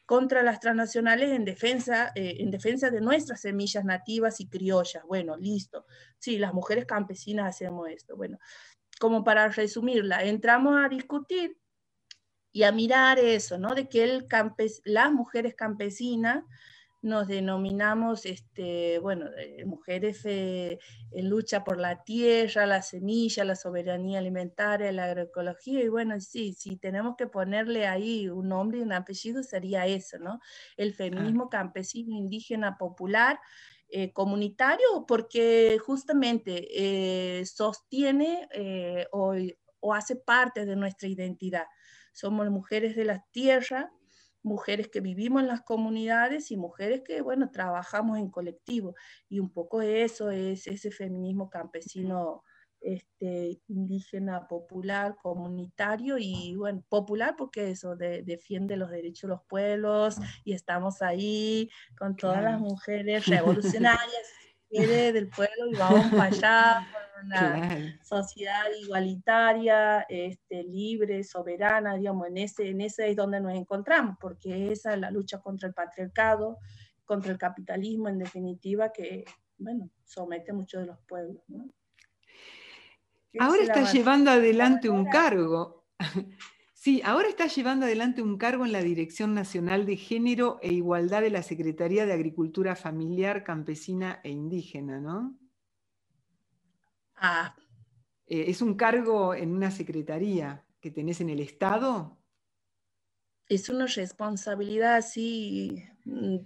contra las transnacionales en defensa de nuestras semillas nativas y criollas. Bueno, listo. Sí, las mujeres campesinas hacemos esto. Bueno, como para resumirla, entramos a discutir y a mirar eso, ¿no? De que las mujeres campesinas nos denominamos bueno, mujeres en lucha por la tierra, la semilla, la soberanía alimentaria, la agroecología, y bueno, sí, si tenemos que ponerle ahí un nombre y un apellido sería eso, ¿no? El feminismo campesino, indígena, popular, comunitario, porque justamente sostiene o hace parte de nuestra identidad. Somos mujeres de la tierra, mujeres que vivimos en las comunidades y mujeres que, bueno, trabajamos en colectivo. Y un poco eso es ese feminismo campesino indígena, popular, comunitario y, bueno, popular porque eso defiende los derechos de los pueblos y estamos ahí con todas las mujeres revolucionarias del pueblo y vamos para allá por una sociedad igualitaria, libre, soberana, digamos, en ese es donde nos encontramos, porque esa es la lucha contra el patriarcado, contra el capitalismo, en definitiva, que, bueno, somete muchos de los pueblos, ¿no? Ahora está llevando adelante un cargo. Sí, ahora está llevando adelante un cargo en la Dirección Nacional de Género e Igualdad de la Secretaría de Agricultura Familiar, Campesina e Indígena, ¿no? Ah. ¿Es un cargo en una secretaría que tenés en el Estado? Es una responsabilidad, sí,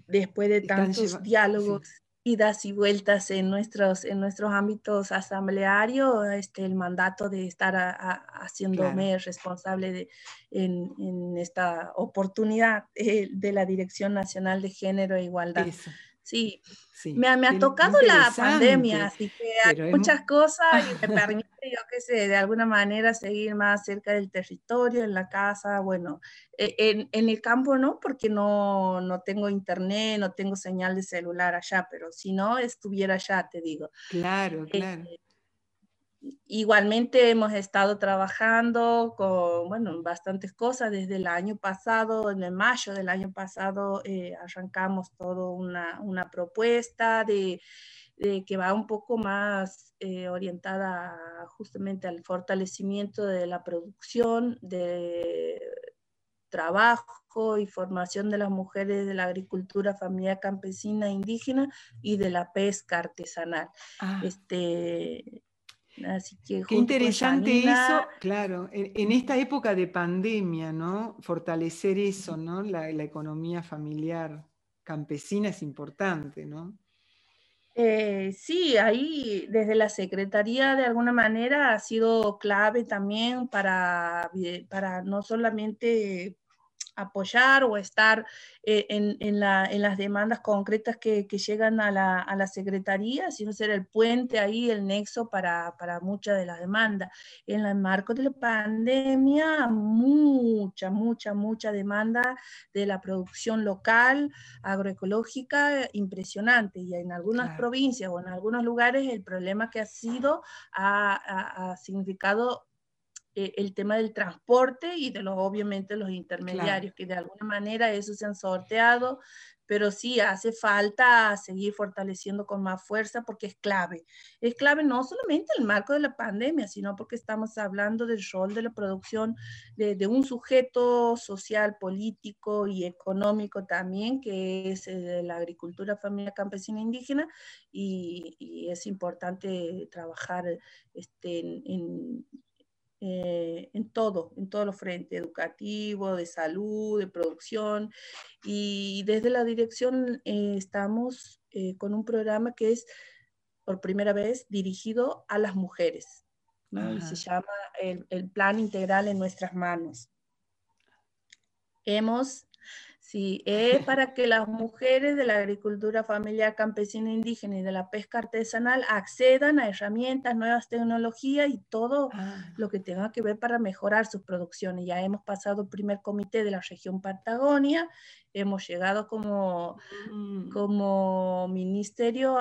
después de tantos diálogos. Sí. Idas y vueltas en nuestros ámbitos asamblearios, el mandato de estar haciéndome responsable en esta oportunidad de la Dirección Nacional de Género e Igualdad. Eso. Sí, sí. Me ha tocado la pandemia, así que hay muchas cosas y me permite, yo qué sé, de alguna manera seguir más cerca del territorio, en la casa, bueno, en el campo no, porque no tengo internet, no tengo señal de celular allá, pero si no estuviera allá, te digo. Claro, claro. Igualmente hemos estado trabajando con, bueno, bastantes cosas desde el año pasado, en el mayo del año pasado arrancamos toda una propuesta de que va un poco más orientada justamente al fortalecimiento de la producción, de trabajo y formación de las mujeres de la agricultura familiar campesina indígena y de la pesca artesanal. Así que qué interesante eso, claro, en esta época de pandemia, ¿no? Fortalecer eso, ¿no? La economía familiar campesina es importante, ¿no? Sí, ahí desde la Secretaría de alguna manera ha sido clave también para no solamente apoyar o estar en las demandas concretas que llegan a la Secretaría, sino ser el puente ahí, el nexo para muchas de las demandas. En el marco de la pandemia, mucha demanda de la producción local, agroecológica, impresionante, y en algunas provincias o en algunos lugares el problema que ha significado el tema del transporte y de los, obviamente, los intermediarios, que de alguna manera eso se han sorteado, pero sí hace falta seguir fortaleciendo con más fuerza porque es clave. Es clave no solamente en el marco de la pandemia, sino porque estamos hablando del rol de la producción de un sujeto social, político y económico también, que es la agricultura familiar campesina indígena, y es importante trabajar en todos los frentes, educativo, de salud, de producción, y desde la dirección estamos con un programa que es por primera vez dirigido a las mujeres, ¿no? Y se llama el Plan Integral en Nuestras Manos. Sí, es para que las mujeres de la agricultura familiar campesina indígena y de la pesca artesanal accedan a herramientas, nuevas tecnologías y todo lo que tenga que ver para mejorar sus producciones. Ya hemos pasado el primer comité de la región Patagonia, hemos llegado como ministerio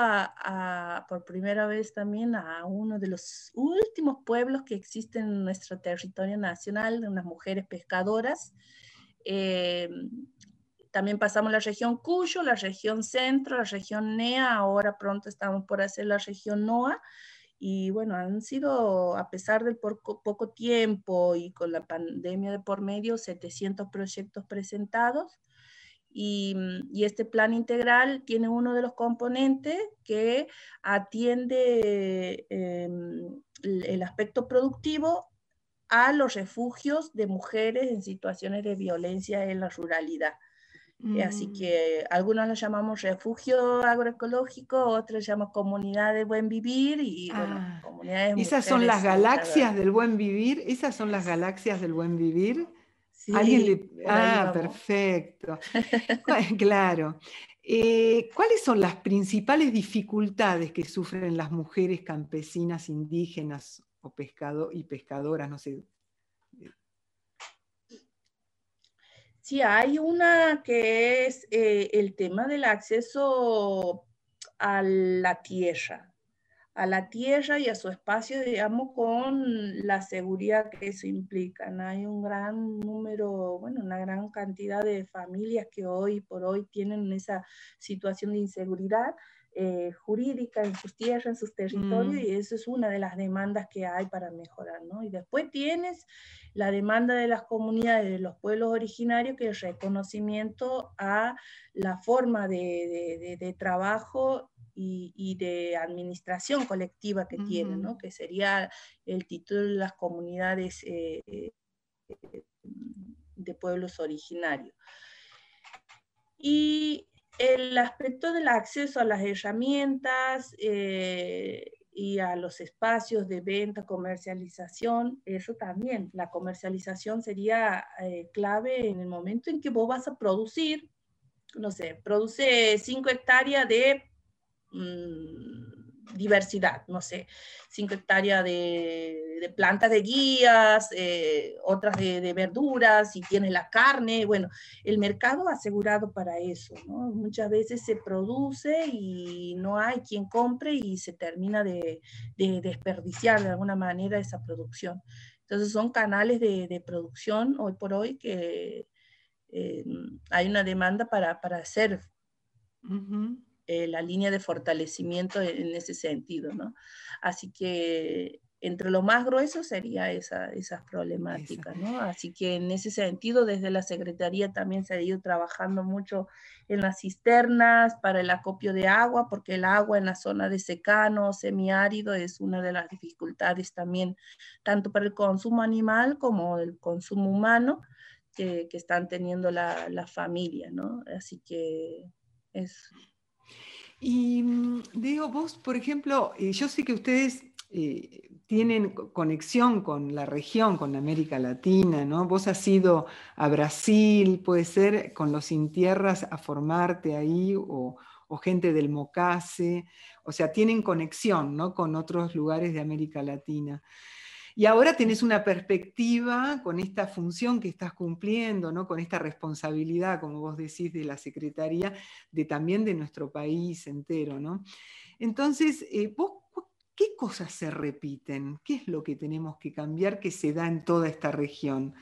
por primera vez también a uno de los últimos pueblos que existen en nuestro territorio nacional, de unas mujeres pescadoras. También pasamos la región Cuyo, la región Centro, la región NEA, ahora pronto estamos por hacer la región NOA, y bueno, han sido, a pesar del poco tiempo y con la pandemia de por medio, 700 proyectos presentados, Y este plan integral tiene uno de los componentes que atiende el aspecto productivo a los refugios de mujeres en situaciones de violencia en la ruralidad. Así que algunos los llamamos refugio agroecológico, otros llamamos comunidad del buen vivir y bueno, comunidades. ¿Esas son las galaxias del buen vivir? ¿Esas son las galaxias del buen vivir? Sí, perfecto. Claro. ¿Cuáles son las principales dificultades que sufren las mujeres campesinas, indígenas o pescadoras? No sé. Sí, hay una que es el tema del acceso a la tierra y a su espacio, digamos, con la seguridad que eso implica. Hay un gran número, bueno, una gran cantidad de familias que hoy por hoy tienen esa situación de inseguridad jurídica en sus tierras, en sus territorios, y eso es una de las demandas que hay para mejorar, ¿no? Y después tienes la demanda de las comunidades, de los pueblos originarios, que es reconocimiento a la forma de trabajo y de administración colectiva que tienen, ¿no? Que sería el título de las comunidades de pueblos originarios. Y el aspecto del acceso a las herramientas y a los espacios de venta, comercialización, eso también. La comercialización sería clave en el momento en que vos vas a producir, no sé, produce 5 hectáreas de diversidad, no sé, 5 hectáreas de plantas de guías, otras de verduras, si tienes la carne, bueno, el mercado asegurado para eso, ¿no? Muchas veces se produce y no hay quien compre y se termina de desperdiciar de alguna manera esa producción. Entonces son canales de producción hoy por hoy que hay una demanda para hacer la línea de fortalecimiento en ese sentido, ¿no? Así que entre lo más grueso sería esas problemáticas, ¿no? Así que en ese sentido desde la Secretaría también se ha ido trabajando mucho en las cisternas para el acopio de agua, porque el agua en la zona de secano, semiárido, es una de las dificultades también, tanto para el consumo animal como el consumo humano que están teniendo la familia, ¿no? Así que es... Y digo, vos, por ejemplo, yo sé que ustedes tienen conexión con la región, con América Latina, ¿no? Vos has ido a Brasil, puede ser, con los Intierras a formarte ahí, o gente del MOCASE, o sea, tienen conexión, ¿no? Con otros lugares de América Latina. Y ahora tenés una perspectiva con esta función que estás cumpliendo, ¿no? Con esta responsabilidad, como vos decís, de la Secretaría, también de nuestro país entero, ¿no? Entonces, ¿vos qué cosas se repiten? ¿Qué es lo que tenemos que cambiar que se da en toda esta región?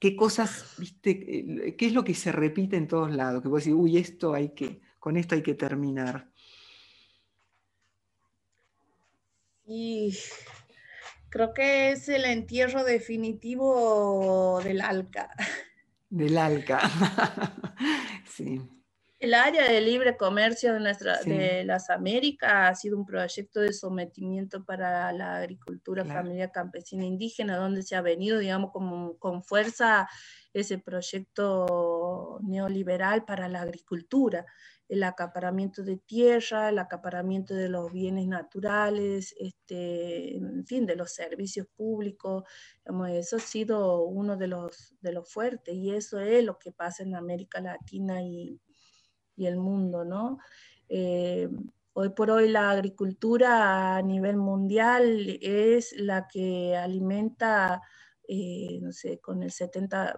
¿Qué cosas, viste, qué es lo que se repite en todos lados? Que vos decís, uy, esto hay que, con esto hay que terminar. Y creo que es el entierro definitivo del ALCA. Del ALCA, sí. El área de libre comercio de las Américas ha sido un proyecto de sometimiento para la agricultura familiar campesina indígena, donde se ha venido, digamos, con fuerza ese proyecto neoliberal para la agricultura. El acaparamiento de tierra, el acaparamiento de los bienes naturales, en fin, de los servicios públicos, digamos, eso ha sido uno de los fuertes, y eso es lo que pasa en América Latina y el mundo, ¿no? Hoy por hoy la agricultura a nivel mundial es la que alimenta, no sé, con el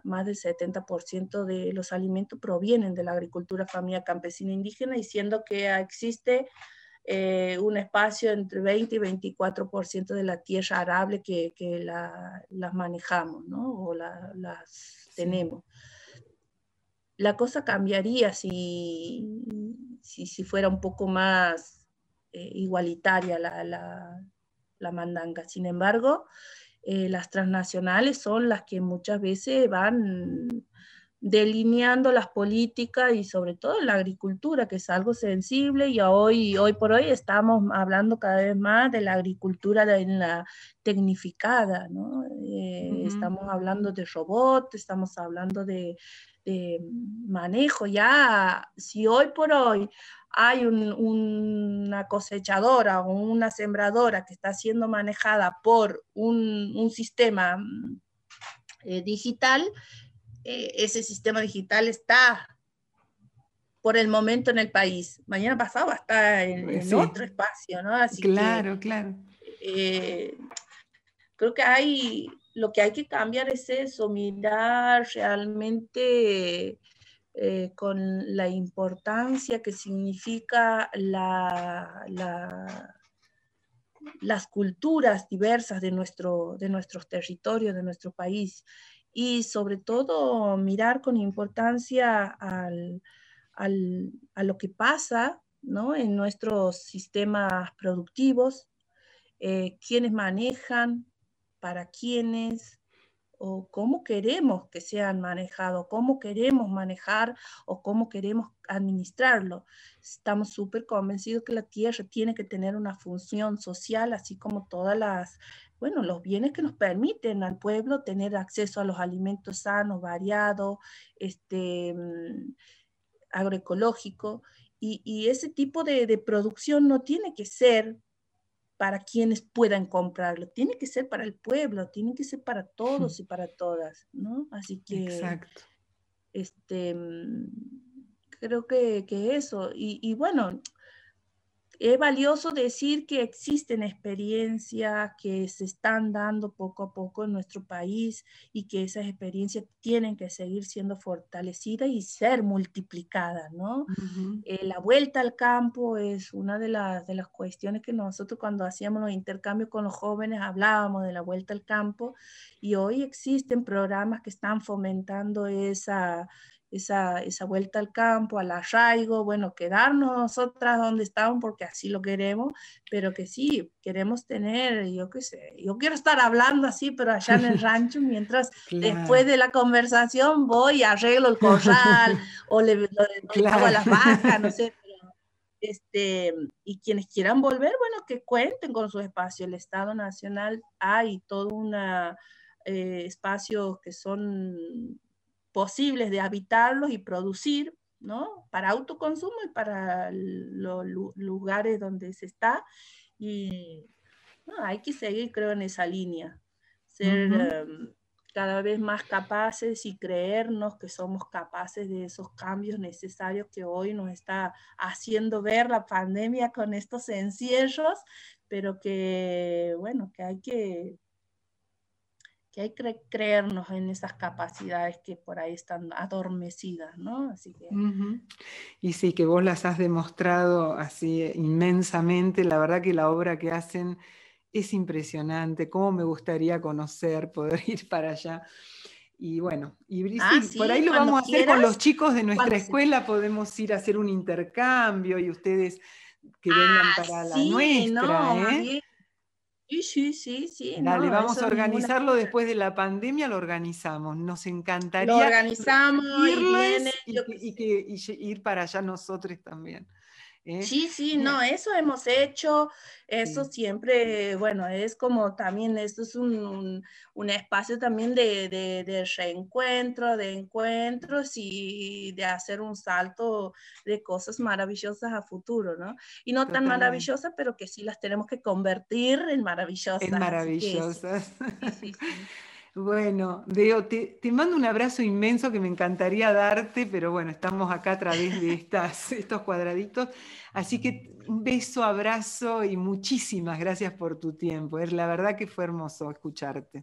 más del 70% de los alimentos provienen de la agricultura familiar campesina indígena, y siendo que existe un espacio entre 20 y 24% de la tierra arable que las manejamos, ¿no? O las tenemos. La cosa cambiaría si fuera un poco más igualitaria la mandanga. Sin embargo, las transnacionales son las que muchas veces van delineando las políticas y sobre todo la agricultura, que es algo sensible, y hoy por hoy estamos hablando cada vez más de la agricultura en la tecnificada, ¿no? Estamos hablando de robots, estamos hablando de manejo. Ya, si hoy por hoy hay una cosechadora o una sembradora que está siendo manejada por un sistema digital, ese sistema digital está por el momento en el país. Mañana pasado va a estar en otro espacio, ¿no? Así claro, que, claro. Creo que lo que hay que cambiar es eso, mirar realmente con la importancia que significa las culturas diversas de nuestros territorios, de nuestro país. Y sobre todo mirar con importancia a lo que pasa, ¿no? En nuestros sistemas productivos, quiénes manejan, para quiénes, o cómo queremos que sean manejados, cómo queremos manejar o cómo queremos administrarlo. Estamos súper convencidos que la tierra tiene que tener una función social, así como todas las... Bueno, los bienes que nos permiten al pueblo tener acceso a los alimentos sanos, variados, agroecológicos, y ese tipo de producción no tiene que ser para quienes puedan comprarlo, tiene que ser para el pueblo, tiene que ser para todos y para todas, ¿no? Así que, exacto. Creo que eso, y bueno... Es valioso decir que existen experiencias que se están dando poco a poco en nuestro país y que esas experiencias tienen que seguir siendo fortalecidas y ser multiplicadas, ¿no? Uh-huh. La vuelta al campo es una de las cuestiones que nosotros cuando hacíamos los intercambios con los jóvenes hablábamos de la vuelta al campo, y hoy existen programas que están fomentando esa vuelta al campo, al arraigo, bueno, quedarnos nosotras donde estamos porque así lo queremos, pero que sí, queremos tener, yo qué sé, yo quiero estar hablando así, pero allá en el rancho, mientras claro. Después de la conversación voy y arreglo el corral, o le hago a las vacas, no sé, pero, y quienes quieran volver, bueno, que cuenten con su espacio. El Estado Nacional hay todo una espacios que son... posibles de habitarlos y producir, ¿no? Para autoconsumo y para los lugares donde se está. Y no, hay que seguir, creo, en esa línea. Ser cada vez más capaces y creernos que somos capaces de esos cambios necesarios que hoy nos está haciendo ver la pandemia con estos encierros, pero que, bueno, que hay que creernos en esas capacidades que por ahí están adormecidas, ¿no? Así que... Y sí, que vos las has demostrado así inmensamente. La verdad que la obra que hacen es impresionante, cómo me gustaría conocer, poder ir para allá. Y bueno, y sí, por ahí lo vamos a hacer con los chicos de nuestra escuela, podemos ir a hacer un intercambio y ustedes que vengan para la nuestra, ¿eh? Bien. Sí. Dale, no, vamos a organizarlo después de la pandemia, lo organizamos. Nos encantaría. Lo organizamos y ir para allá nosotros también. No, eso hemos hecho, eso siempre, bueno, es como también, esto es un espacio también de reencuentro, de encuentros y de hacer un salto de cosas maravillosas a futuro, ¿no? Y no totalmente. Tan maravillosas, pero que sí las tenemos que convertir en maravillosas. En maravillosas. Sí. Bueno, Deo, te mando un abrazo inmenso que me encantaría darte, pero bueno, estamos acá a través de estos cuadraditos. Así que un beso, abrazo y muchísimas gracias por tu tiempo. La verdad que fue hermoso escucharte.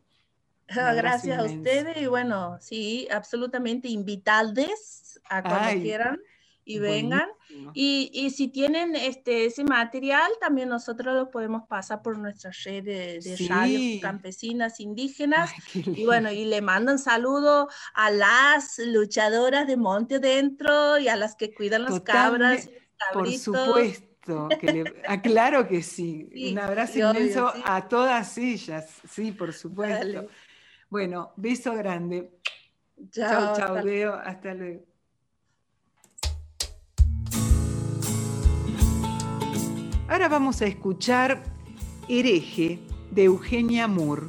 Gracias a ustedes y bueno, sí, absolutamente invitarles a cuando quieran. Y vengan, y si tienen ese material, también nosotros lo podemos pasar por nuestra red de radios campesinas indígenas. Ay, y bueno, y le mandan saludos a las luchadoras de Monte Adentro y a las que cuidan las cabras y los cabritos. Por supuesto, claro que sí. Un abrazo inmenso a todas ellas, sí, por supuesto. Dale. Bueno, beso grande. Chao, chao, Leo. Hasta luego. Ahora vamos a escuchar Hereje, de Eugenia Moore.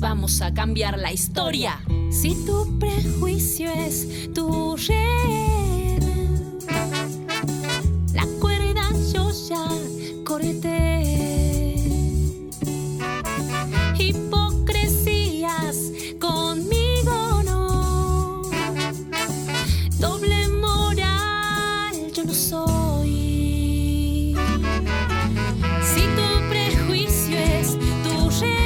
Vamos a cambiar la historia. Si tu prejuicio es tu red, la cuerda yo ya corté. Hipocresías conmigo no, doble moral yo no soy. Si tu prejuicio es tu red,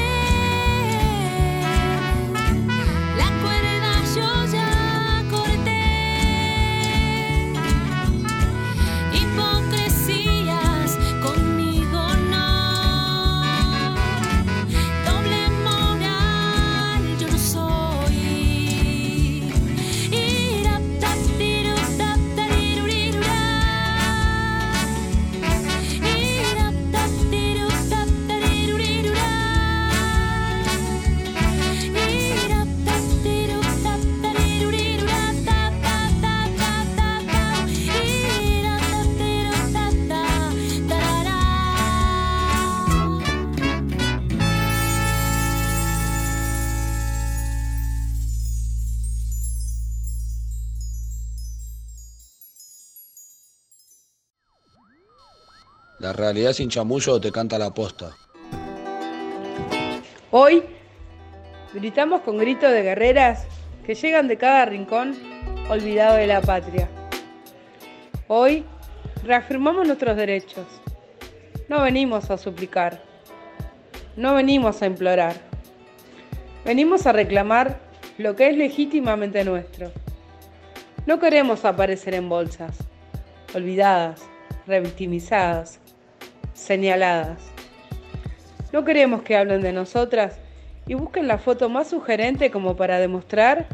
la realidad sin chamullo te canta la posta. Hoy gritamos con gritos de guerreras que llegan de cada rincón olvidado de la patria. Hoy reafirmamos nuestros derechos. No venimos a suplicar, no venimos a implorar. Venimos a reclamar lo que es legítimamente nuestro. No queremos aparecer en bolsas, olvidadas, revictimizadas, señaladas. No queremos que hablen de nosotras y busquen la foto más sugerente como para demostrar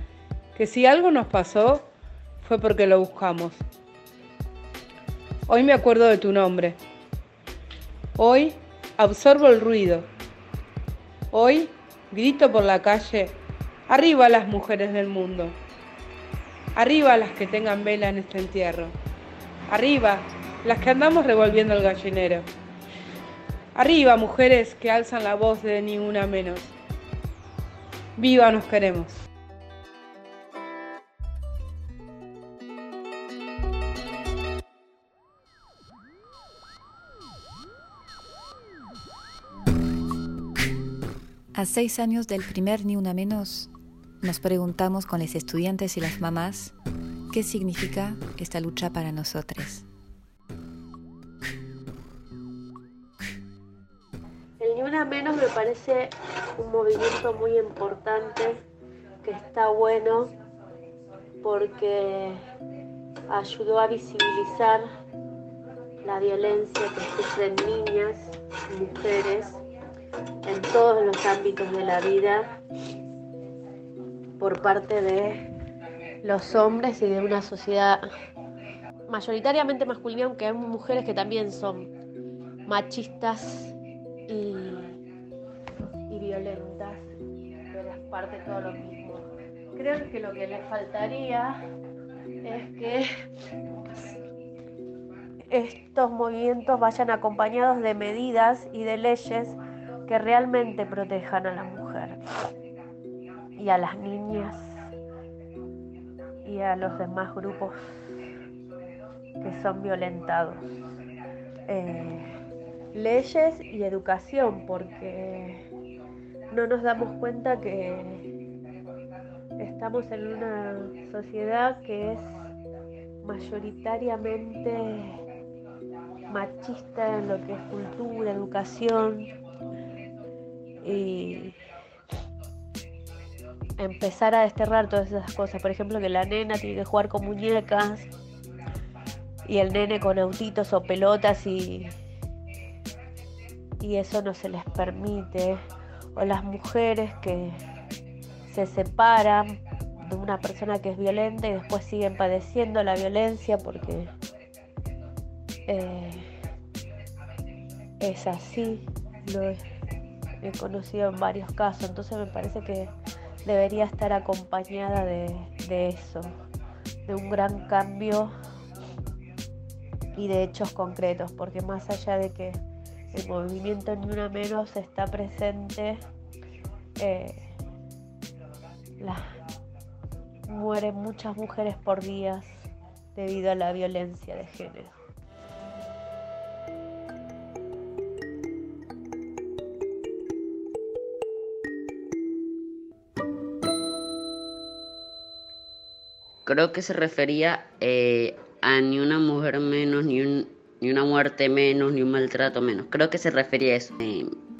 que si algo nos pasó, fue porque lo buscamos. Hoy me acuerdo de tu nombre. Hoy absorbo el ruido. Hoy grito por la calle, arriba las mujeres del mundo. Arriba las que tengan vela en este entierro. Arriba las que andamos revolviendo el gallinero. Arriba mujeres que alzan la voz de Ni Una Menos. Viva nos queremos. A 6 años del primer Ni Una Menos, nos preguntamos con los estudiantes y las mamás qué significa esta lucha para nosotros. El Ni Una Menos me parece un movimiento muy importante, que está bueno porque ayudó a visibilizar la violencia que sufren niñas y mujeres en todos los ámbitos de la vida por parte de los hombres y de una sociedad mayoritariamente masculina, aunque hay mujeres que también son machistas y violentas, pero las parte todo lo mismo. Creo que lo que les faltaría es que estos movimientos vayan acompañados de medidas y de leyes que realmente protejan a la mujer y a las niñas y a los demás grupos que son violentados. Leyes y educación, porque no nos damos cuenta que estamos en una sociedad que es mayoritariamente machista en lo que es cultura, educación. Y empezar a desterrar todas esas cosas, por ejemplo, que la nena tiene que jugar con muñecas y el nene con autitos o pelotas y eso no se les permite, o las mujeres que se separan de una persona que es violenta y después siguen padeciendo la violencia porque es así, no es. He conocido en varios casos, entonces me parece que debería estar acompañada de eso, de un gran cambio y de hechos concretos, porque más allá de que el movimiento Ni Una Menos está presente, mueren muchas mujeres por días debido a la violencia de género. Creo que se refería a ni una mujer menos, ni una muerte menos, ni un maltrato menos. Creo que se refería a eso.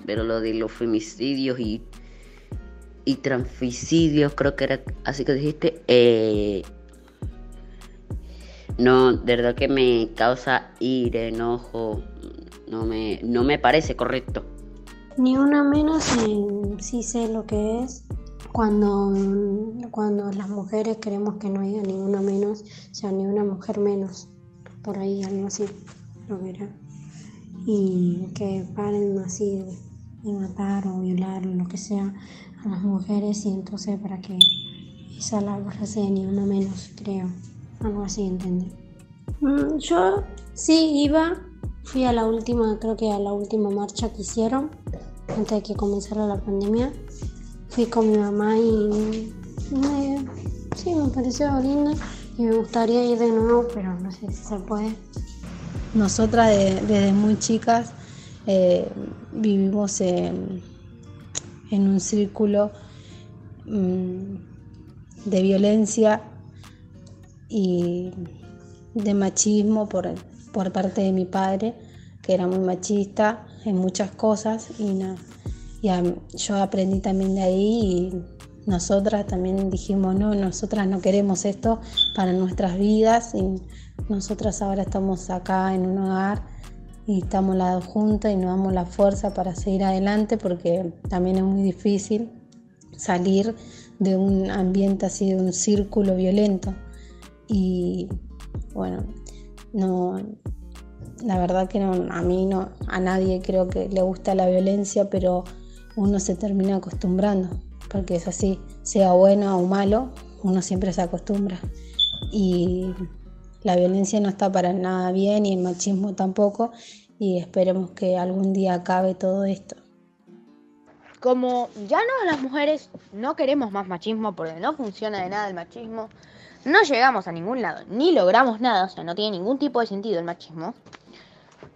Pero lo de los femicidios y transficidios, creo que era así que dijiste. No, de verdad que me causa ira, enojo. No me parece correcto. Ni una menos, sí sé lo que es. Cuando las mujeres queremos que no haya ninguna menos, o sea, ni una mujer menos, por ahí algo así, lo verá. Y que paren así de matar o violar o lo que sea a las mujeres, y entonces para que esa palabra sea ni una menos, creo. Algo así, ¿entendí? Yo sí fui a la última, creo que a la última marcha que hicieron antes de que comenzara la pandemia. Fui con mi mamá y me pareció lindo y me gustaría ir de nuevo, pero no sé si se puede. Nosotras desde muy chicas vivimos en un círculo de violencia y de machismo por parte de mi padre, que era muy machista en muchas cosas y nada. Yo aprendí también de ahí nosotras también dijimos, no, nosotras no queremos esto para nuestras vidas, y nosotras ahora estamos acá en un hogar y estamos las dos juntas y nos damos la fuerza para seguir adelante, porque también es muy difícil salir de un ambiente así, de un círculo violento. Y bueno, no, la verdad que no, a mí no, a nadie creo que le gusta la violencia, pero uno se termina acostumbrando, porque es así, sea bueno o malo, uno siempre se acostumbra. Y la violencia no está para nada bien, y el machismo tampoco, y esperemos que algún día acabe todo esto. Como ya no, las mujeres no queremos más machismo, porque no funciona de nada el machismo, no llegamos a ningún lado, ni logramos nada, o sea, no tiene ningún tipo de sentido el machismo,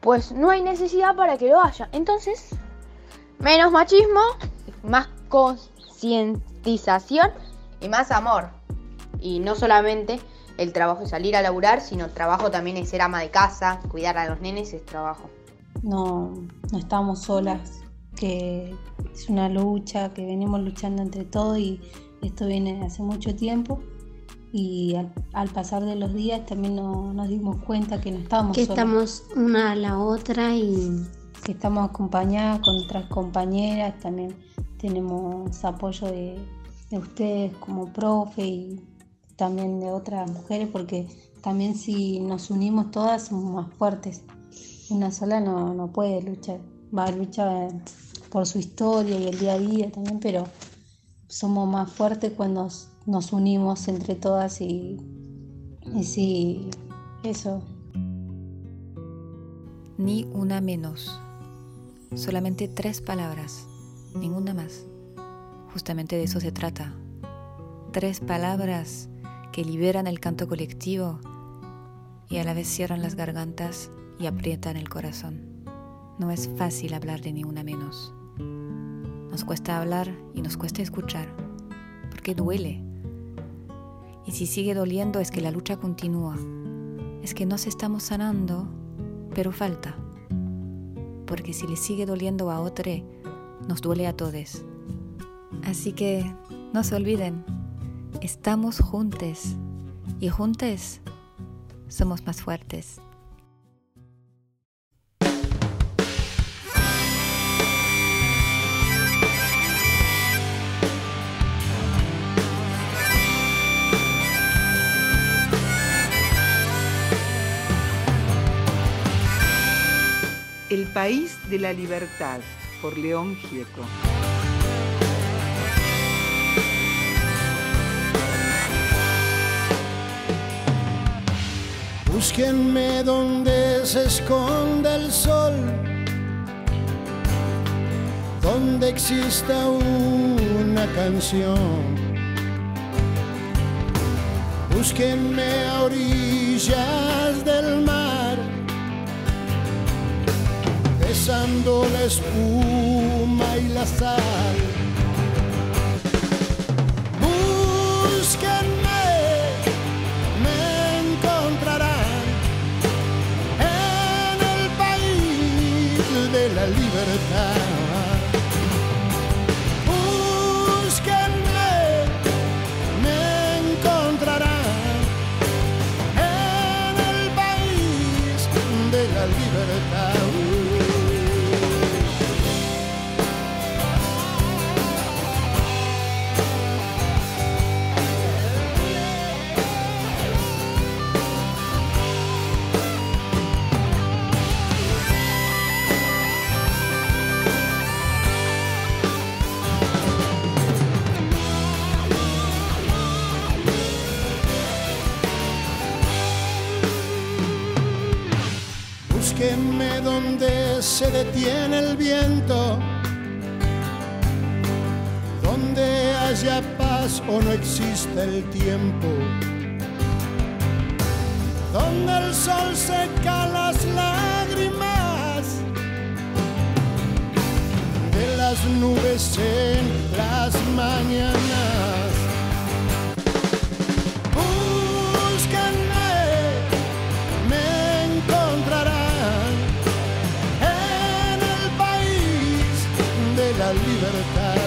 pues no hay necesidad para que lo haya. Entonces, menos machismo, más concientización y más amor. Y no solamente el trabajo es salir a laburar, sino el trabajo también es ser ama de casa, cuidar a los nenes es trabajo. No estamos solas, que es una lucha, que venimos luchando entre todos, y esto viene de hace mucho tiempo, y al pasar de los días también nos dimos cuenta que no estábamos solas. Que estamos una a la otra y que estamos acompañadas con nuestras compañeras, también tenemos apoyo de ustedes como profe y también de otras mujeres, porque también si nos unimos todas somos más fuertes. Una sola no puede luchar, va a luchar por su historia y el día a día también, pero somos más fuertes cuando nos unimos entre todas y sí, eso. Ni una menos. Solamente 3 palabras, ninguna más. Justamente de eso se trata. 3 palabras que liberan el canto colectivo y a la vez cierran las gargantas y aprietan el corazón. No es fácil hablar de ni una menos. Nos cuesta hablar y nos cuesta escuchar, porque duele. Y si sigue doliendo es que la lucha continúa, es que nos estamos sanando, pero falta. Porque si le sigue doliendo a otro, nos duele a todos. Así que no se olviden, estamos juntes, y juntes somos más fuertes. El país de la libertad, por León Gieco. Búsquenme donde se esconda el sol, donde exista una canción. Búsquenme a orillas del mar, besando la espuma y la sal. Búsquenme, me encontrarán en el país de la libertad. Búsquenme, me encontrarán en el país de la libertad. Búsquenme donde se detiene el viento, donde haya paz o no exista el tiempo, donde el sol seca las lágrimas de las nubes en las mañanas. Libertad.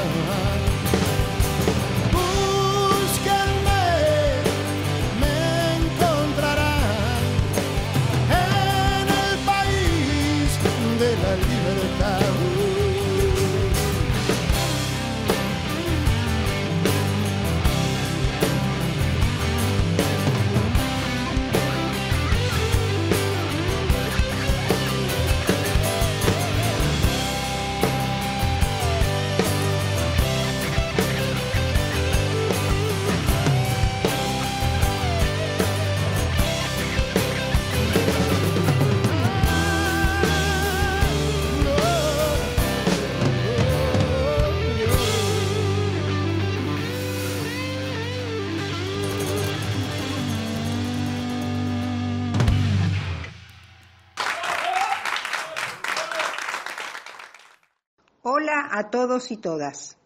Hola a todos y todas.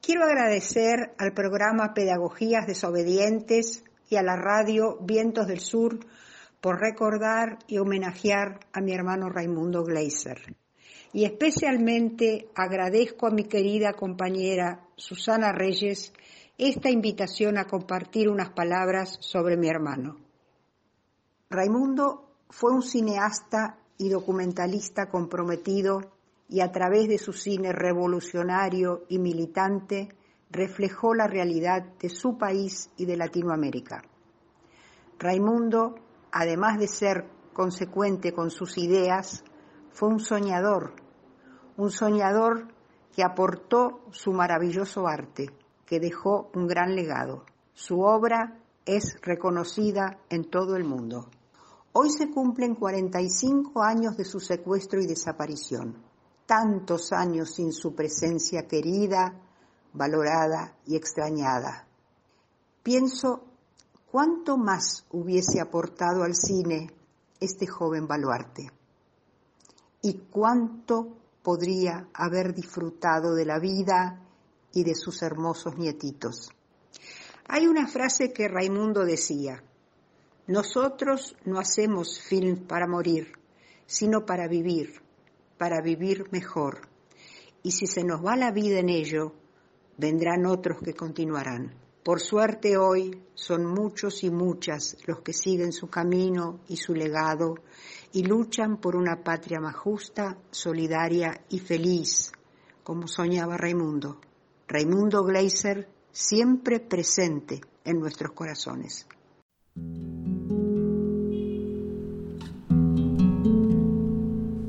Quiero agradecer al programa Pedagogías Desobedientes y a la radio Vientos del Sur por recordar y homenajear a mi hermano Raimundo Gleiser. Y especialmente agradezco a mi querida compañera Susana Reyes esta invitación a compartir unas palabras sobre mi hermano. Raimundo fue un cineasta y documentalista comprometido y a través de su cine revolucionario y militante reflejó la realidad de su país y de Latinoamérica. Raimundo, además de ser consecuente con sus ideas, fue un soñador que aportó su maravilloso arte, que dejó un gran legado. Su obra es reconocida en todo el mundo. Hoy se cumplen 45 años de su secuestro y desaparición, tantos años sin su presencia querida, valorada y extrañada. Pienso, ¿cuánto más hubiese aportado al cine este joven baluarte? ¿Y cuánto podría haber disfrutado de la vida y de sus hermosos nietitos? Hay una frase que Raimundo decía: nosotros no hacemos film para morir, sino para vivir mejor. Y si se nos va la vida en ello, vendrán otros que continuarán. Por suerte hoy son muchos y muchas los que siguen su camino y su legado y luchan por una patria más justa, solidaria y feliz, como soñaba Raimundo. Raimundo Gleiser, siempre presente en nuestros corazones.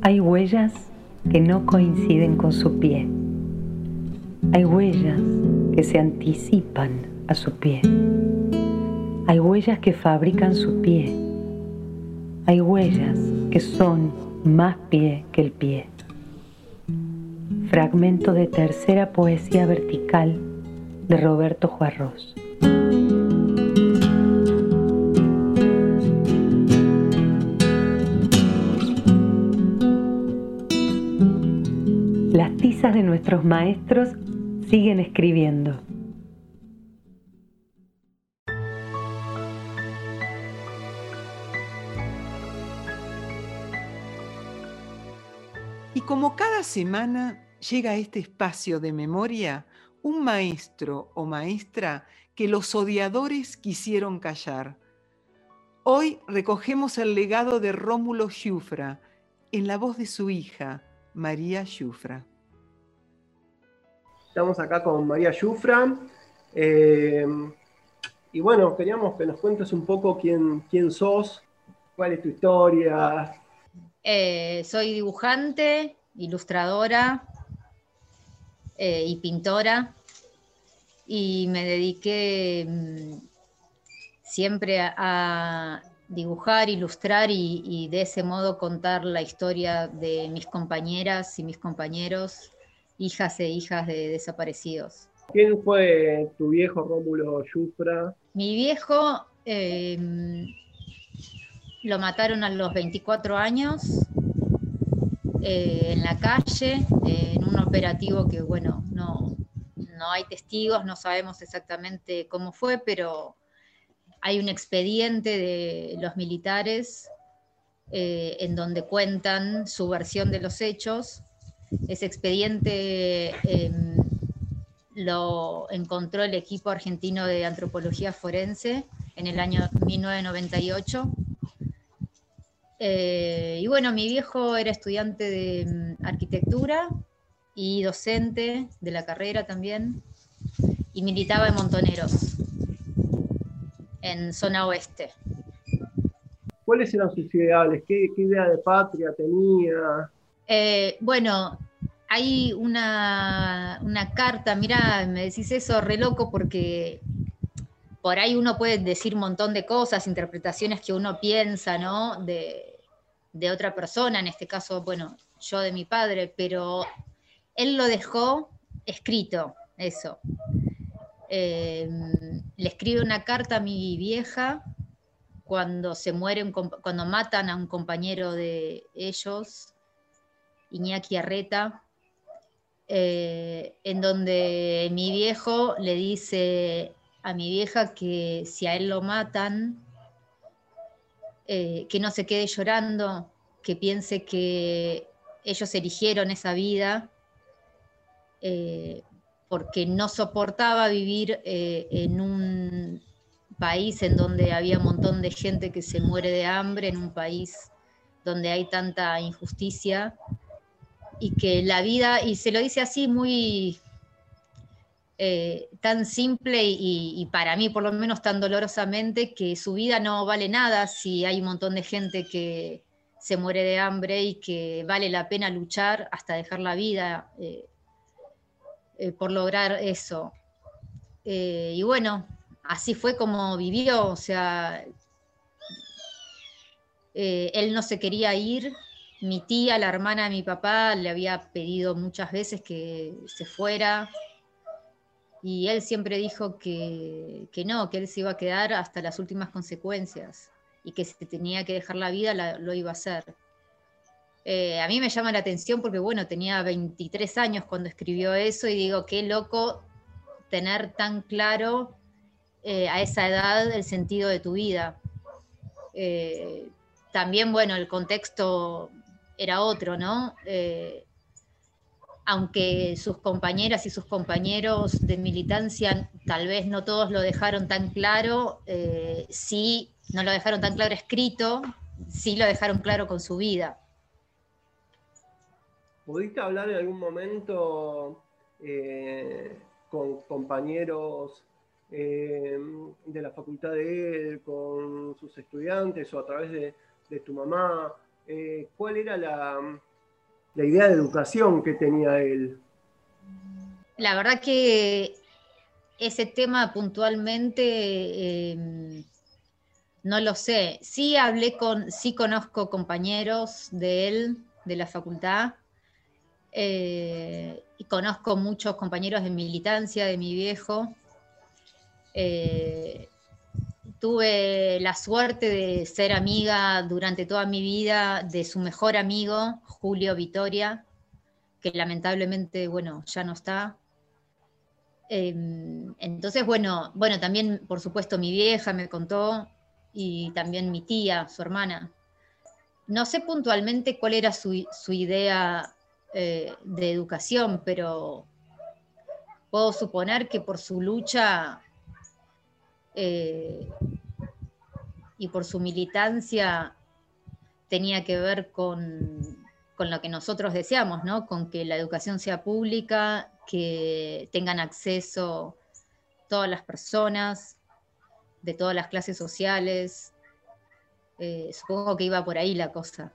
Hay huellas que no coinciden con su pie. Hay huellas que se anticipan a su pie. Hay huellas que fabrican su pie. Hay huellas que son más pie que el pie. Fragmento de tercera poesía vertical de Roberto Juarros. Las tizas de nuestros maestros siguen escribiendo. Y como cada semana llega a este espacio de memoria un maestro o maestra que los odiadores quisieron callar. Hoy recogemos el legado de Rómulo Schiufra en la voz de su hija, María Schiufra. Estamos acá con María Schiufra. Y bueno, queríamos que nos cuentes un poco quién sos, cuál es tu historia. Soy dibujante, ilustradora y pintora, y me dediqué siempre a dibujar, ilustrar y de ese modo contar la historia de mis compañeras y mis compañeros, hijas e hijas de desaparecidos. ¿Quién fue tu viejo Rómulo Schiufra? Mi viejo lo mataron a los 24 años en la calle, en un operativo que, bueno, no hay testigos, no sabemos exactamente cómo fue, pero hay un expediente de los militares en donde cuentan su versión de los hechos. Ese expediente lo encontró el equipo argentino de antropología forense en el año 1998. Y bueno, mi viejo era estudiante de arquitectura y docente de la carrera también, y militaba en Montoneros, en zona oeste. ¿Cuáles eran sus ideales? ¿Qué idea de patria tenía? Bueno, hay una carta, mirá, me decís eso re loco porque por ahí uno puede decir un montón de cosas, interpretaciones que uno piensa, ¿no? De otra persona, en este caso, bueno, yo de mi padre, pero él lo dejó escrito, eso. Le escribe una carta a mi vieja cuando se muere, cuando matan a un compañero de ellos, Iñaki Arreta, en donde mi viejo le dice a mi vieja que si a él lo matan, que no se quede llorando, que piense que ellos eligieron esa vida, porque no soportaba vivir en un país en donde había un montón de gente que se muere de hambre, en un país donde hay tanta injusticia, y que la vida, y se lo dice así muy tan simple y para mí por lo menos tan dolorosamente, que su vida no vale nada si hay un montón de gente que se muere de hambre y que vale la pena luchar hasta dejar la vida por lograr eso. Y bueno, así fue como vivió, o sea, él no se quería ir. Mi tía, la hermana de mi papá, le había pedido muchas veces que se fuera, y él siempre dijo que no, que él se iba a quedar hasta las últimas consecuencias, y que si tenía que dejar la vida, lo iba a hacer. A mí me llama la atención porque, bueno, tenía 23 años cuando escribió eso, y digo, qué loco tener tan claro a esa edad el sentido de tu vida. También, bueno, el contexto era otro, ¿no? Aunque sus compañeras y sus compañeros de militancia tal vez no todos lo dejaron tan claro, sí, no lo dejaron tan claro escrito, sí lo dejaron claro con su vida. ¿Pudiste hablar en algún momento con compañeros de la facultad de él, con sus estudiantes o a través de tu mamá? ¿Cuál era la idea de educación que tenía él? La verdad que ese tema puntualmente no lo sé. Sí hablé sí conozco compañeros de él, de la facultad, y conozco muchos compañeros de militancia, de mi viejo. Tuve la suerte de ser amiga durante toda mi vida de su mejor amigo, Julio Vitoria, que lamentablemente, bueno, ya no está. Entonces, bueno, también, por supuesto, mi vieja me contó, y también mi tía, su hermana. No sé puntualmente cuál era su idea de educación, pero puedo suponer que por su lucha y por su militancia tenía que ver con lo que nosotros deseamos, ¿no? Con que la educación sea pública, que tengan acceso todas las personas, de todas las clases sociales. Supongo que iba por ahí la cosa.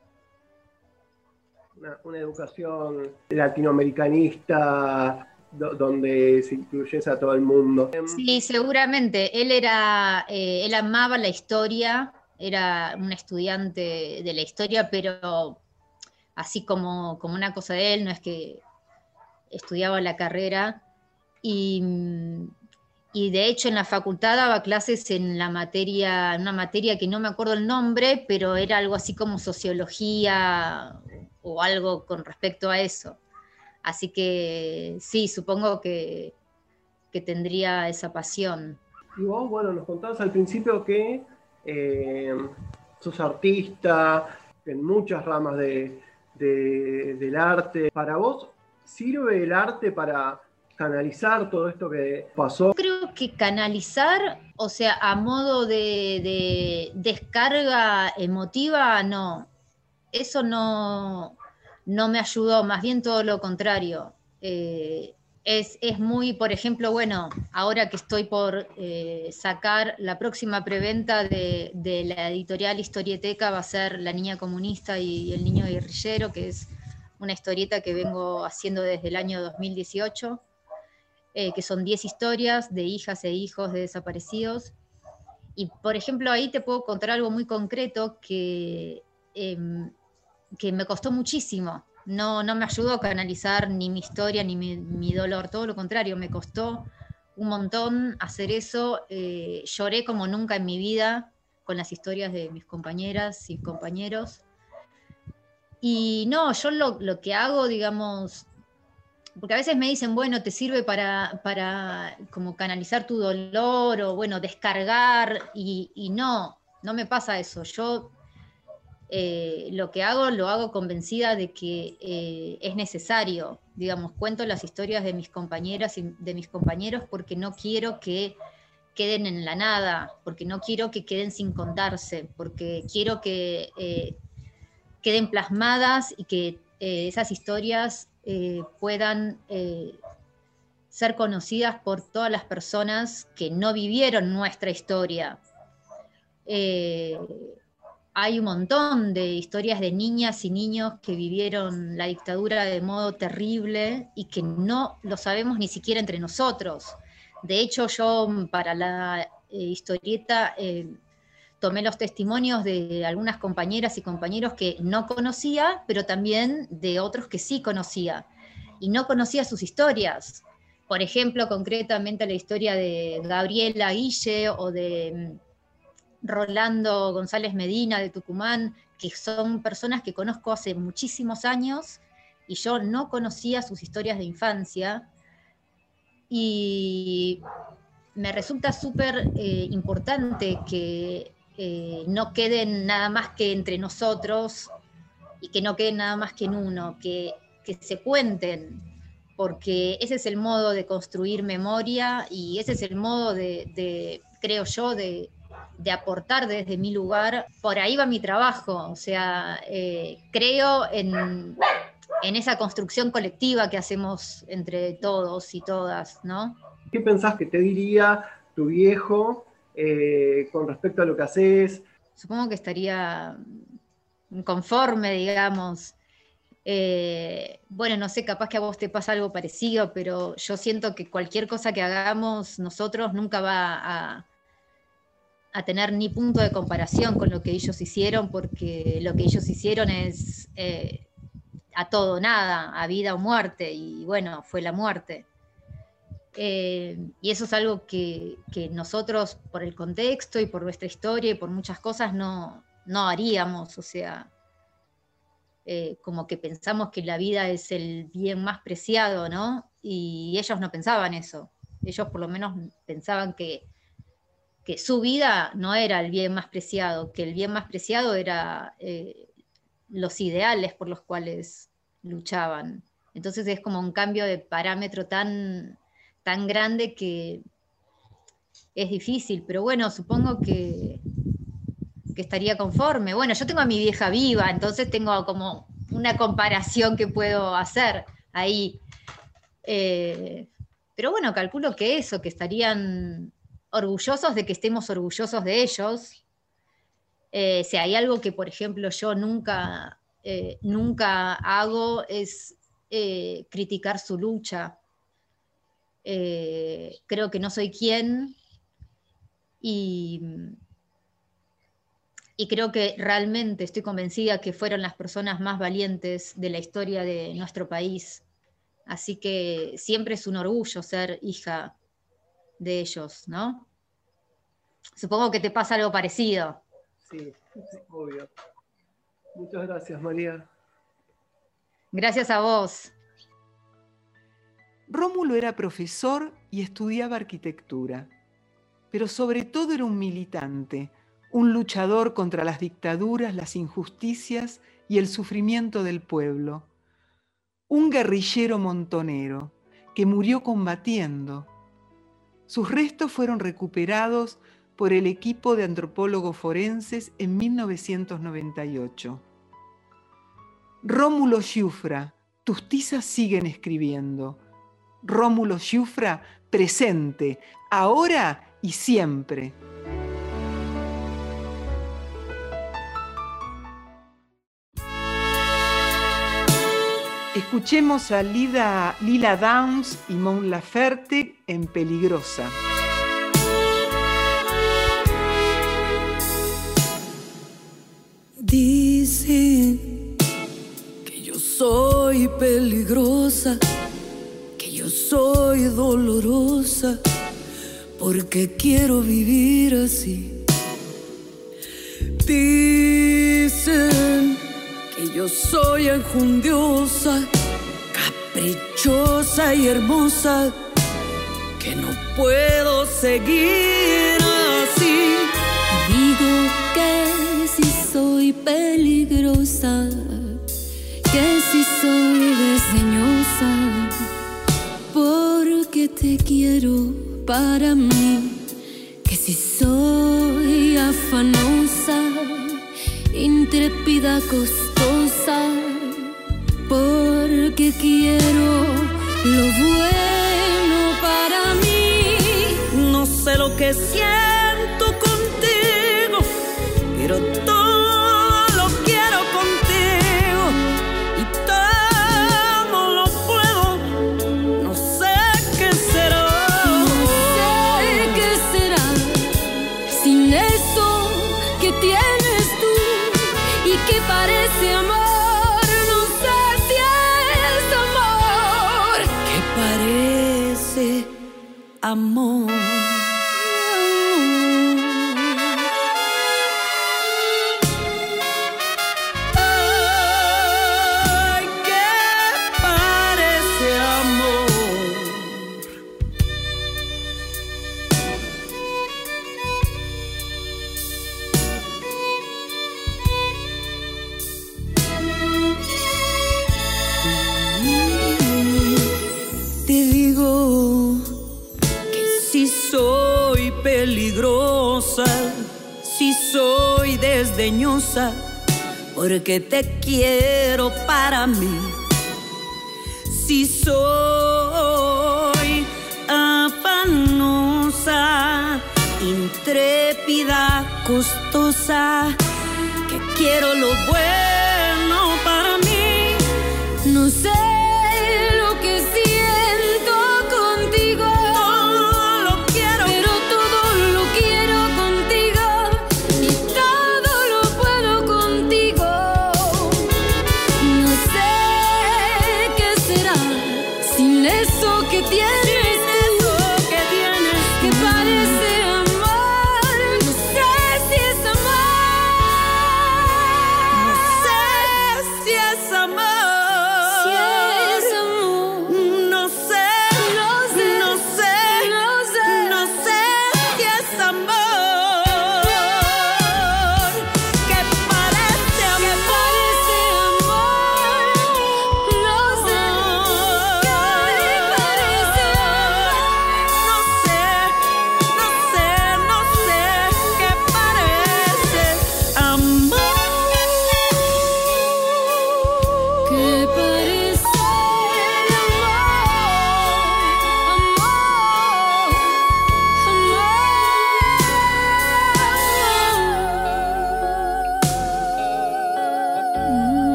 Una educación latinoamericanista, donde se incluyese a todo el mundo. Sí, seguramente. Él amaba la historia, era un estudiante de la historia, pero así como una cosa de él, no es que estudiaba la carrera. Y de hecho en la facultad daba clases en una materia que no me acuerdo el nombre, pero era algo así como sociología o algo con respecto a eso. Así que sí, supongo que tendría esa pasión. Y vos, bueno, nos contabas al principio que sos artista en muchas ramas del arte. ¿Para vos sirve el arte para canalizar todo esto que pasó? Creo que canalizar, o sea, a modo de descarga emotiva, no. Eso no me ayudó, más bien todo lo contrario. Es muy, por ejemplo, bueno, ahora que estoy por sacar la próxima preventa de la editorial Historieteca, va a ser La Niña Comunista y El Niño Guerrillero, que es una historieta que vengo haciendo desde el año 2018, que son 10 historias de hijas e hijos de desaparecidos. Y, por ejemplo, ahí te puedo contar algo muy concreto que me costó muchísimo. No me ayudó a canalizar ni mi historia ni mi dolor, todo lo contrario, me costó un montón hacer eso. Lloré como nunca en mi vida con las historias de mis compañeras y compañeros. Y no, yo lo que hago, digamos, porque a veces me dicen, bueno, te sirve para como canalizar tu dolor, o bueno, descargar, y no, no me pasa eso. Yo lo que hago, lo hago convencida de que es necesario, digamos, cuento las historias de mis compañeras y de mis compañeros porque no quiero que queden en la nada, porque no quiero que queden sin contarse, porque quiero que queden plasmadas y que esas historias puedan ser conocidas por todas las personas que no vivieron nuestra historia. Hay un montón de historias de niñas y niños que vivieron la dictadura de modo terrible y que no lo sabemos ni siquiera entre nosotros. De hecho, yo para la historieta tomé los testimonios de algunas compañeras y compañeros que no conocía, pero también de otros que sí conocía, y no conocía sus historias. Por ejemplo, concretamente la historia de Gabriela Guille o de Rolando González Medina de Tucumán, que son personas que conozco hace muchísimos años y yo no conocía sus historias de infancia, y me resulta súper importante que no queden nada más que entre nosotros y que no queden nada más que en uno, que se cuenten, porque ese es el modo de construir memoria y ese es el modo de creo yo, de aportar desde mi lugar. Por ahí va mi trabajo, o sea, creo en esa construcción colectiva que hacemos entre todos y todas, ¿no? ¿Qué pensás que te diría tu viejo con respecto a lo que haces? Supongo que estaría conforme, digamos. Bueno, no sé, capaz que a vos te pasa algo parecido, pero yo siento que cualquier cosa que hagamos nosotros nunca va a tener ni punto de comparación con lo que ellos hicieron, porque lo que ellos hicieron es a todo o nada, a vida o muerte, y bueno, fue la muerte. Y eso es algo que nosotros, por el contexto y por nuestra historia y por muchas cosas, no haríamos, o sea, como que pensamos que la vida es el bien más preciado, ¿no? Y ellos no pensaban eso, ellos por lo menos pensaban que su vida no era el bien más preciado, que el bien más preciado era los ideales por los cuales luchaban. Entonces es como un cambio de parámetro tan grande que es difícil, pero bueno, supongo que estaría conforme. Bueno, yo tengo a mi vieja viva, entonces tengo como una comparación que puedo hacer ahí. Pero bueno, calculo que eso, que estarían orgullosos de que estemos orgullosos de ellos. Si hay algo que, por ejemplo, yo nunca hago es criticar su lucha. Creo que no soy quien, y creo que realmente estoy convencida que fueron las personas más valientes de la historia de nuestro país. Así que siempre es un orgullo ser hija de ellos, ¿no? Supongo que te pasa algo parecido. Sí, obvio. Muchas gracias, María. Gracias a vos. Rómulo era profesor y estudiaba arquitectura, pero sobre todo era un militante, un luchador contra las dictaduras, las injusticias y el sufrimiento del pueblo. Un guerrillero montonero que murió combatiendo. Sus restos fueron recuperados por el equipo de antropólogos forenses en 1998. Rómulo Schiufra, tus tizas siguen escribiendo. Rómulo Schiufra, presente, ahora y siempre. Escuchemos a Lila Downs y Mon Laferte en Peligrosa. Dicen que yo soy peligrosa, que yo soy dolorosa, porque quiero vivir así. Dicen que yo soy enjundiosa, caprichosa y hermosa, que no puedo seguir así. Digo que si soy peligrosa, que si soy desdeñosa, porque te quiero para mí, que si soy afanosa, intrépida, costosa, porque quiero lo bueno para mí. No sé lo que siento contigo, pero todo lo quiero contigo y todo lo puedo. No sé qué será, no sé qué será sin eso que tienes tú y que parece amor. Amor. Ay, que parece amor. Te digo, soy peligrosa, si soy desdeñosa, porque te quiero para mí. Si soy afanosa, intrépida, costosa, que quiero lo bueno para mí. No sé.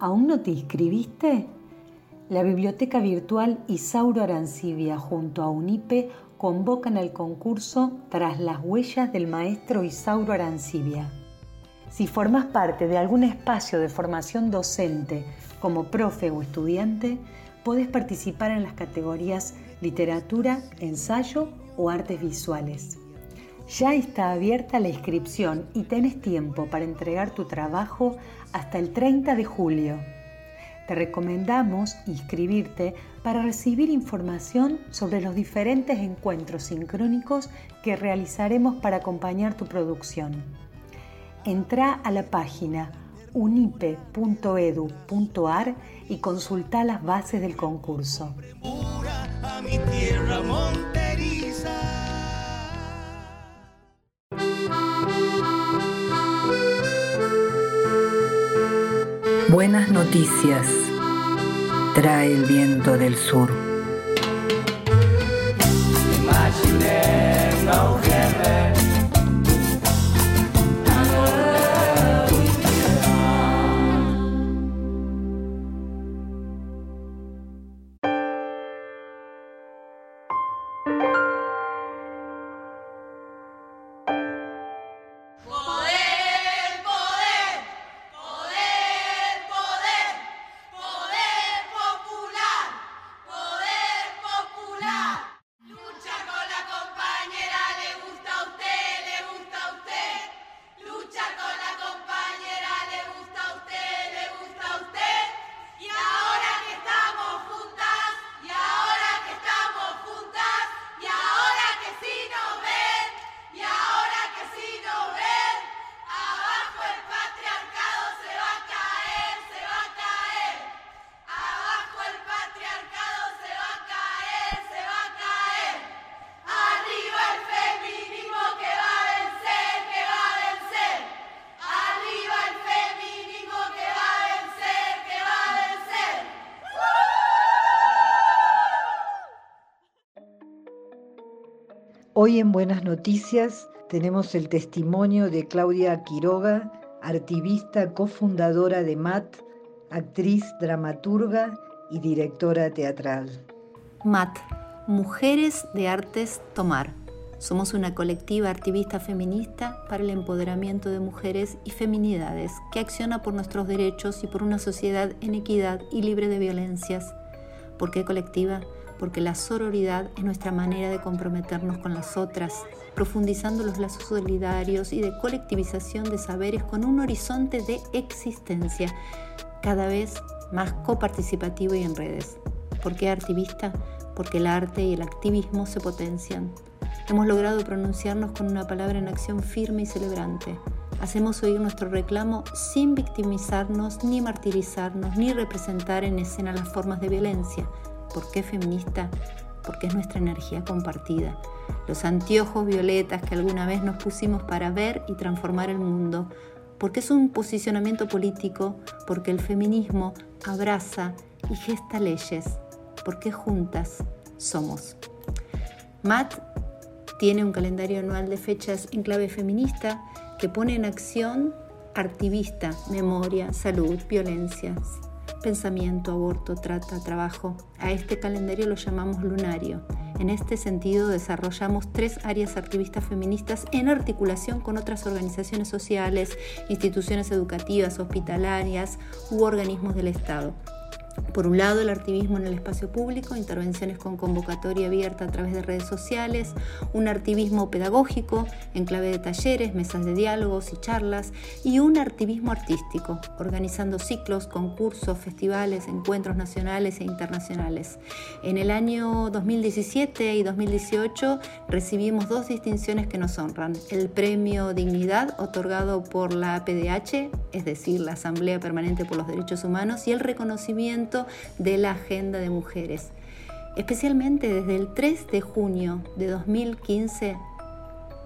¿Aún no te inscribiste? La Biblioteca Virtual Isauro Arancibia junto a UNIPE convocan al concurso Tras las huellas del maestro Isauro Arancibia. Si formas parte de algún espacio de formación docente como profe o estudiante, podés participar en las categorías literatura, ensayo o artes visuales. Ya está abierta la inscripción y tenés tiempo para entregar tu trabajo hasta el 30 de julio. Te recomendamos inscribirte para recibir información sobre los diferentes encuentros sincrónicos que realizaremos para acompañar tu producción. Entrá a la página unipe.edu.ar y consultá las bases del concurso. Buenas noticias trae el viento del sur. Hoy en Buenas Noticias tenemos el testimonio de Claudia Quiroga, artivista, cofundadora de MAT, actriz, dramaturga y directora teatral. MAT, Mujeres de Artes Tomar. Somos una colectiva activista feminista para el empoderamiento de mujeres y feminidades que acciona por nuestros derechos y por una sociedad en equidad y libre de violencias. ¿Por qué colectiva? Porque la sororidad es nuestra manera de comprometernos con las otras, profundizando los lazos solidarios y de colectivización de saberes con un horizonte de existencia cada vez más coparticipativo y en redes. ¿Por qué activista? Porque el arte y el activismo se potencian. Hemos logrado pronunciarnos con una palabra en acción firme y celebrante. Hacemos oír nuestro reclamo sin victimizarnos, ni martirizarnos, ni representar en escena las formas de violencia. ¿Por qué feminista? Porque es nuestra energía compartida. Los anteojos violetas que alguna vez nos pusimos para ver y transformar el mundo. Porque es un posicionamiento político, porque el feminismo abraza y gesta leyes. Porque juntas somos. MAT tiene un calendario anual de fechas en clave feminista que pone en acción activista, memoria, salud, violencias, pensamiento, aborto, trata, trabajo. A este calendario lo llamamos lunario. En este sentido desarrollamos 3 áreas activistas feministas en articulación con otras organizaciones sociales, instituciones educativas, hospitalarias u organismos del Estado. Por un lado, el activismo en el espacio público, intervenciones con convocatoria abierta a través de redes sociales, un activismo pedagógico en clave de talleres, mesas de diálogos y charlas, y un activismo artístico, organizando ciclos, concursos, festivales, encuentros nacionales e internacionales. En el año 2017 y 2018 recibimos 2 distinciones que nos honran. El Premio Dignidad, otorgado por la APDH, es decir, la Asamblea Permanente por los Derechos Humanos, y el reconocimiento de la Agenda de Mujeres. Especialmente desde el 3 de junio de 2015,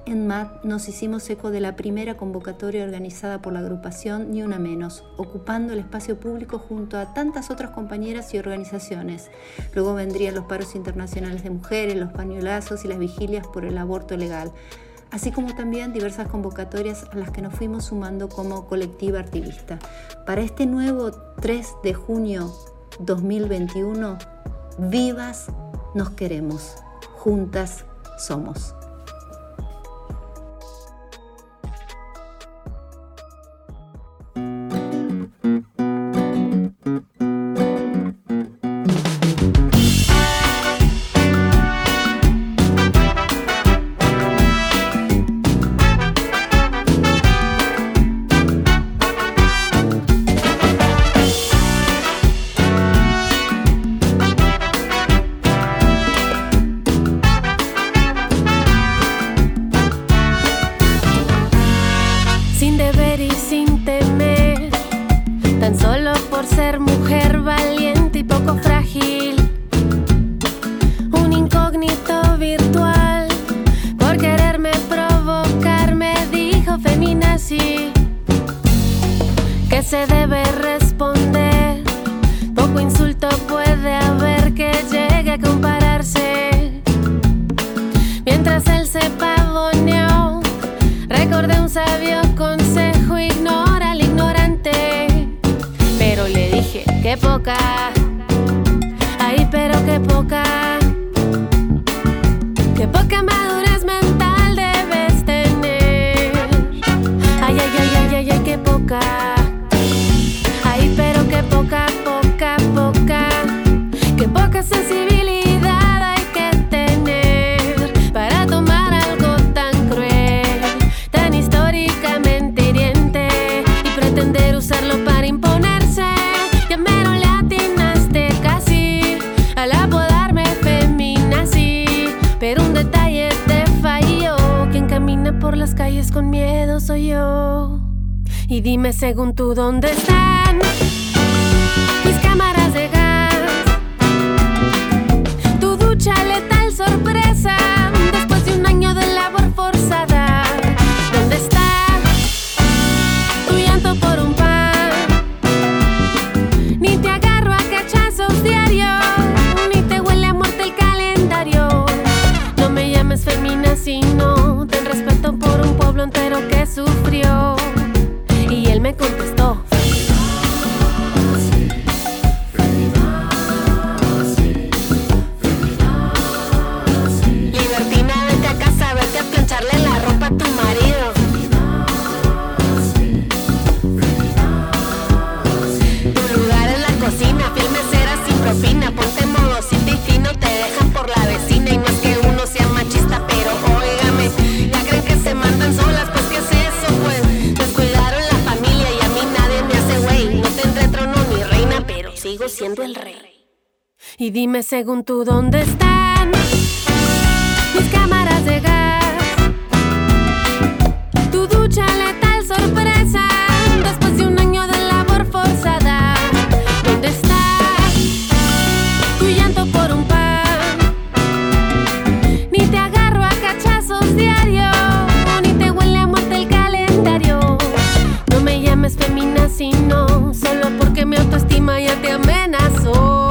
en MAT nos hicimos eco de la primera convocatoria organizada por la agrupación Ni Una Menos, ocupando el espacio público junto a tantas otras compañeras y organizaciones. Luego vendrían los paros internacionales de mujeres, los pañolazos y las vigilias por el aborto legal, así como también diversas convocatorias a las que nos fuimos sumando como colectiva activista. Para este nuevo 3 de junio 2021, vivas nos queremos, juntas somos. Y dime según tú dónde están mis cámaras de gas, tu ducha letal sorpresa después de un año de labor forzada. ¿Dónde está tu llanto por un pan? Ni te agarro a cachazos diarios, ni te huele a muerte el calendario. No me llames feminazi. siendo el rey. Y dime según tú dónde están mis cámaras de gas, tu ducha letal sorpresa después de un año de labor forzada. ¿Dónde está tu llanto por un pan? Ni te agarro a cachazos diarios, ni te huele a muerte el calendario. No me llames feminazi, no, solo porque mi autoestima ya te amenazó.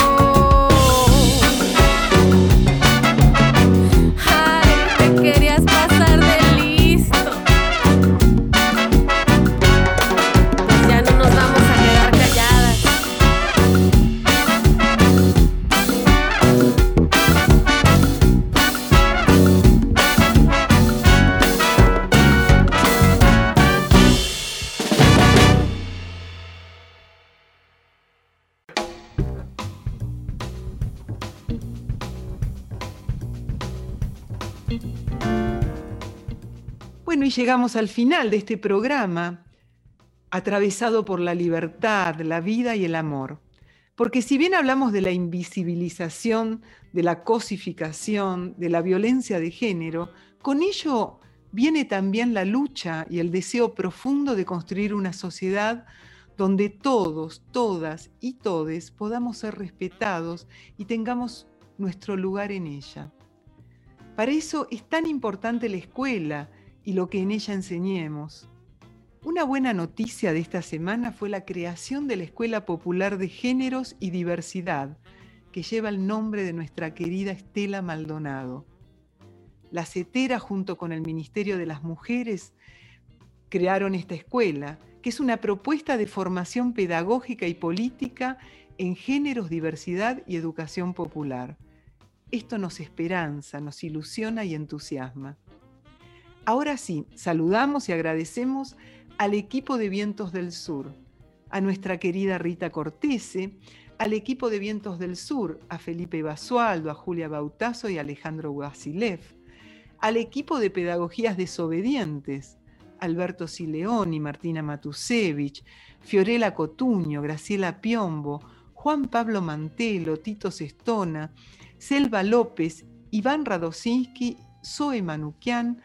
Bueno, y llegamos al final de este programa atravesado por la libertad, la vida y el amor. Porque si bien hablamos de la invisibilización, de la cosificación, de la violencia de género, con ello viene también la lucha y el deseo profundo de construir una sociedad donde todos, todas y todes podamos ser respetados y tengamos nuestro lugar en ella. Para eso es tan importante la escuela y lo que en ella enseñemos. Una buena noticia de esta semana fue la creación de la Escuela Popular de Géneros y Diversidad, que lleva el nombre de nuestra querida Estela Maldonado. La CETERA, junto con el Ministerio de las Mujeres, crearon esta escuela, que es una propuesta de formación pedagógica y política en géneros, diversidad y educación popular. Esto nos esperanza, nos ilusiona y entusiasma. Ahora sí, saludamos y agradecemos al equipo de Vientos del Sur, a nuestra querida Rita Cortese, al equipo de Vientos del Sur, a Felipe Basualdo, a Julia Bautazo y a Alejandro Guasilev, al equipo de Pedagogías Desobedientes, Alberto Sileoni, Martina Matusevich, Fiorella Cotuño, Graciela Piombo, Juan Pablo Mantelo, Tito Sestona, Selva López, Iván Radosinski, Zoe Manukian,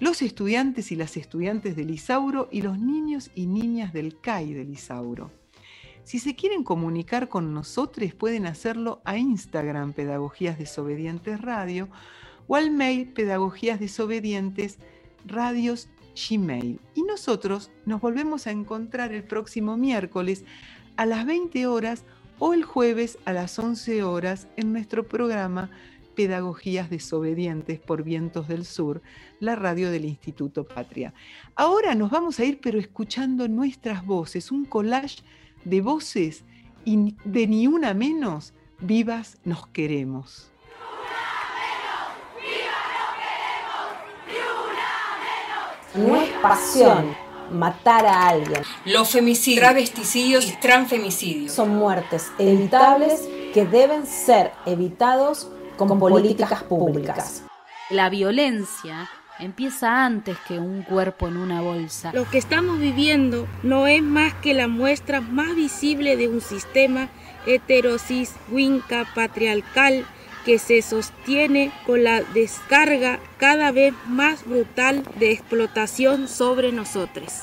los estudiantes y las estudiantes del Isauro y los niños y niñas del CAI del Isauro. Si se quieren comunicar con nosotros, pueden hacerlo a Instagram Pedagogías Desobedientes Radio o al mail Pedagogías Desobedientes Radios Gmail. Y nosotros nos volvemos a encontrar el próximo miércoles a las 20 horas o el jueves a las 11 horas en nuestro programa Pedagogías Desobedientes por Vientos del Sur, la radio del Instituto Patria. Ahora nos vamos a ir, pero escuchando nuestras voces, un collage de voces y de Ni Una Menos, vivas nos queremos. Ni una menos, vivas nos queremos, ni una menos. No es pasión matar a alguien. Los femicidios, travesticidios y transfemicidios son muertes evitables que deben ser evitados con políticas públicas. La violencia empieza antes que un cuerpo en una bolsa. Lo que estamos viviendo no es más que la muestra más visible de un sistema heterosis, winca, patriarcal, que se sostiene con la descarga cada vez más brutal de explotación sobre nosotros.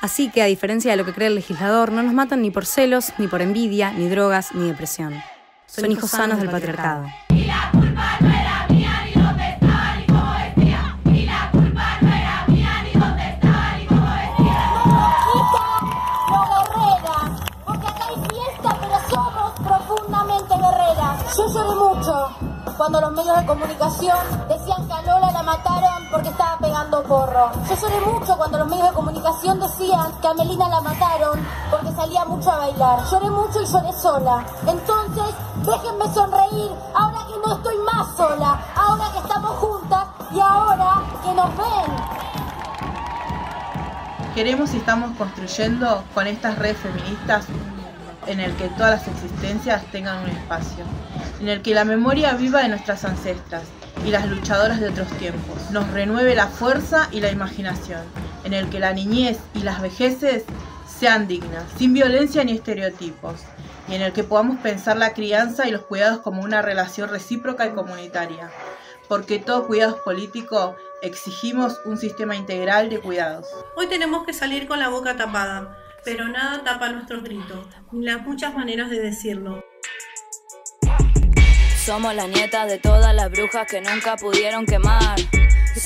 Así que, a diferencia de lo que cree el legislador, no nos matan ni por celos, ni por envidia, ni drogas, ni depresión. Son hijos sanos del patriarcado. Yo lloré mucho cuando los medios de comunicación decían que a Lola la mataron porque estaba pegando porro. Yo lloré mucho cuando los medios de comunicación decían que a Melina la mataron porque salía mucho a bailar. Lloré mucho y lloré sola. Entonces, déjenme sonreír ahora que no estoy más sola, ahora que estamos juntas y ahora que nos ven. Queremos y estamos construyendo con estas redes feministas en el que todas las existencias tengan un espacio, en el que la memoria viva de nuestras ancestras y las luchadoras de otros tiempos nos renueve la fuerza y la imaginación, en el que la niñez y las vejeces sean dignas, sin violencia ni estereotipos, y en el que podamos pensar la crianza y los cuidados como una relación recíproca y comunitaria, porque todo cuidado es político, exigimos un sistema integral de cuidados. Hoy tenemos que salir con la boca tapada, pero nada tapa nuestros gritos, ni las muchas maneras de decirlo. Somos las nietas de todas las brujas que nunca pudieron quemar.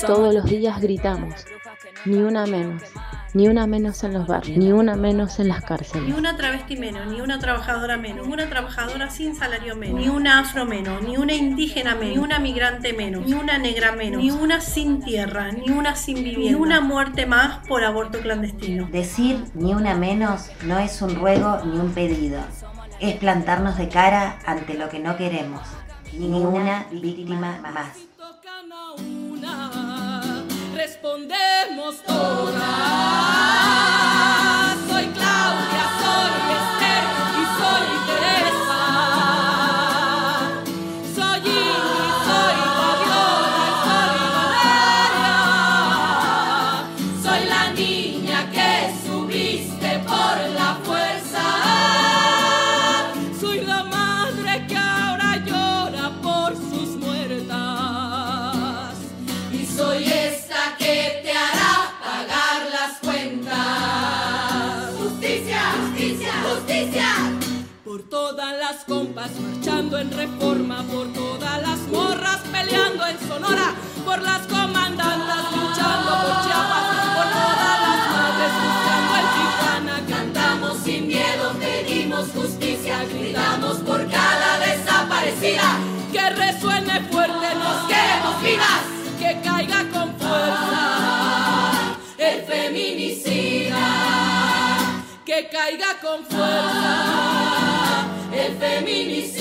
Todos los días gritamos, ni una menos. Ni una menos en los barrios, ni una menos en las cárceles. Ni una travesti menos, ni una trabajadora menos, ni una trabajadora sin salario menos, ni una afro menos, ni una indígena menos, ni una migrante menos, ni una negra menos, ni una sin tierra, ni una sin vivienda, ni una muerte más por aborto clandestino. Decir ni una menos no es un ruego ni un pedido, es plantarnos de cara ante lo que no queremos. Ni una víctima más. Respondemos todas. Soy Claudia, soy Esther y soy Teresa. Soy Ingrid, soy Fabiola, soy Valeria. Soy la niña que subiste por la fuerza. Soy la madre que ahora llora por sus muertas. Y soy esta. Las compas marchando en Reforma, por todas las morras peleando en Sonora, por las comandantas luchando por Chiapas, por todas las madres buscando el Tijuana. Cantamos sin miedo, pedimos justicia, gritamos por cada desaparecida. Que resuene fuerte, nos queremos vivas, que caiga con fuerza el feminicida, que caiga con fuerza el feminicida.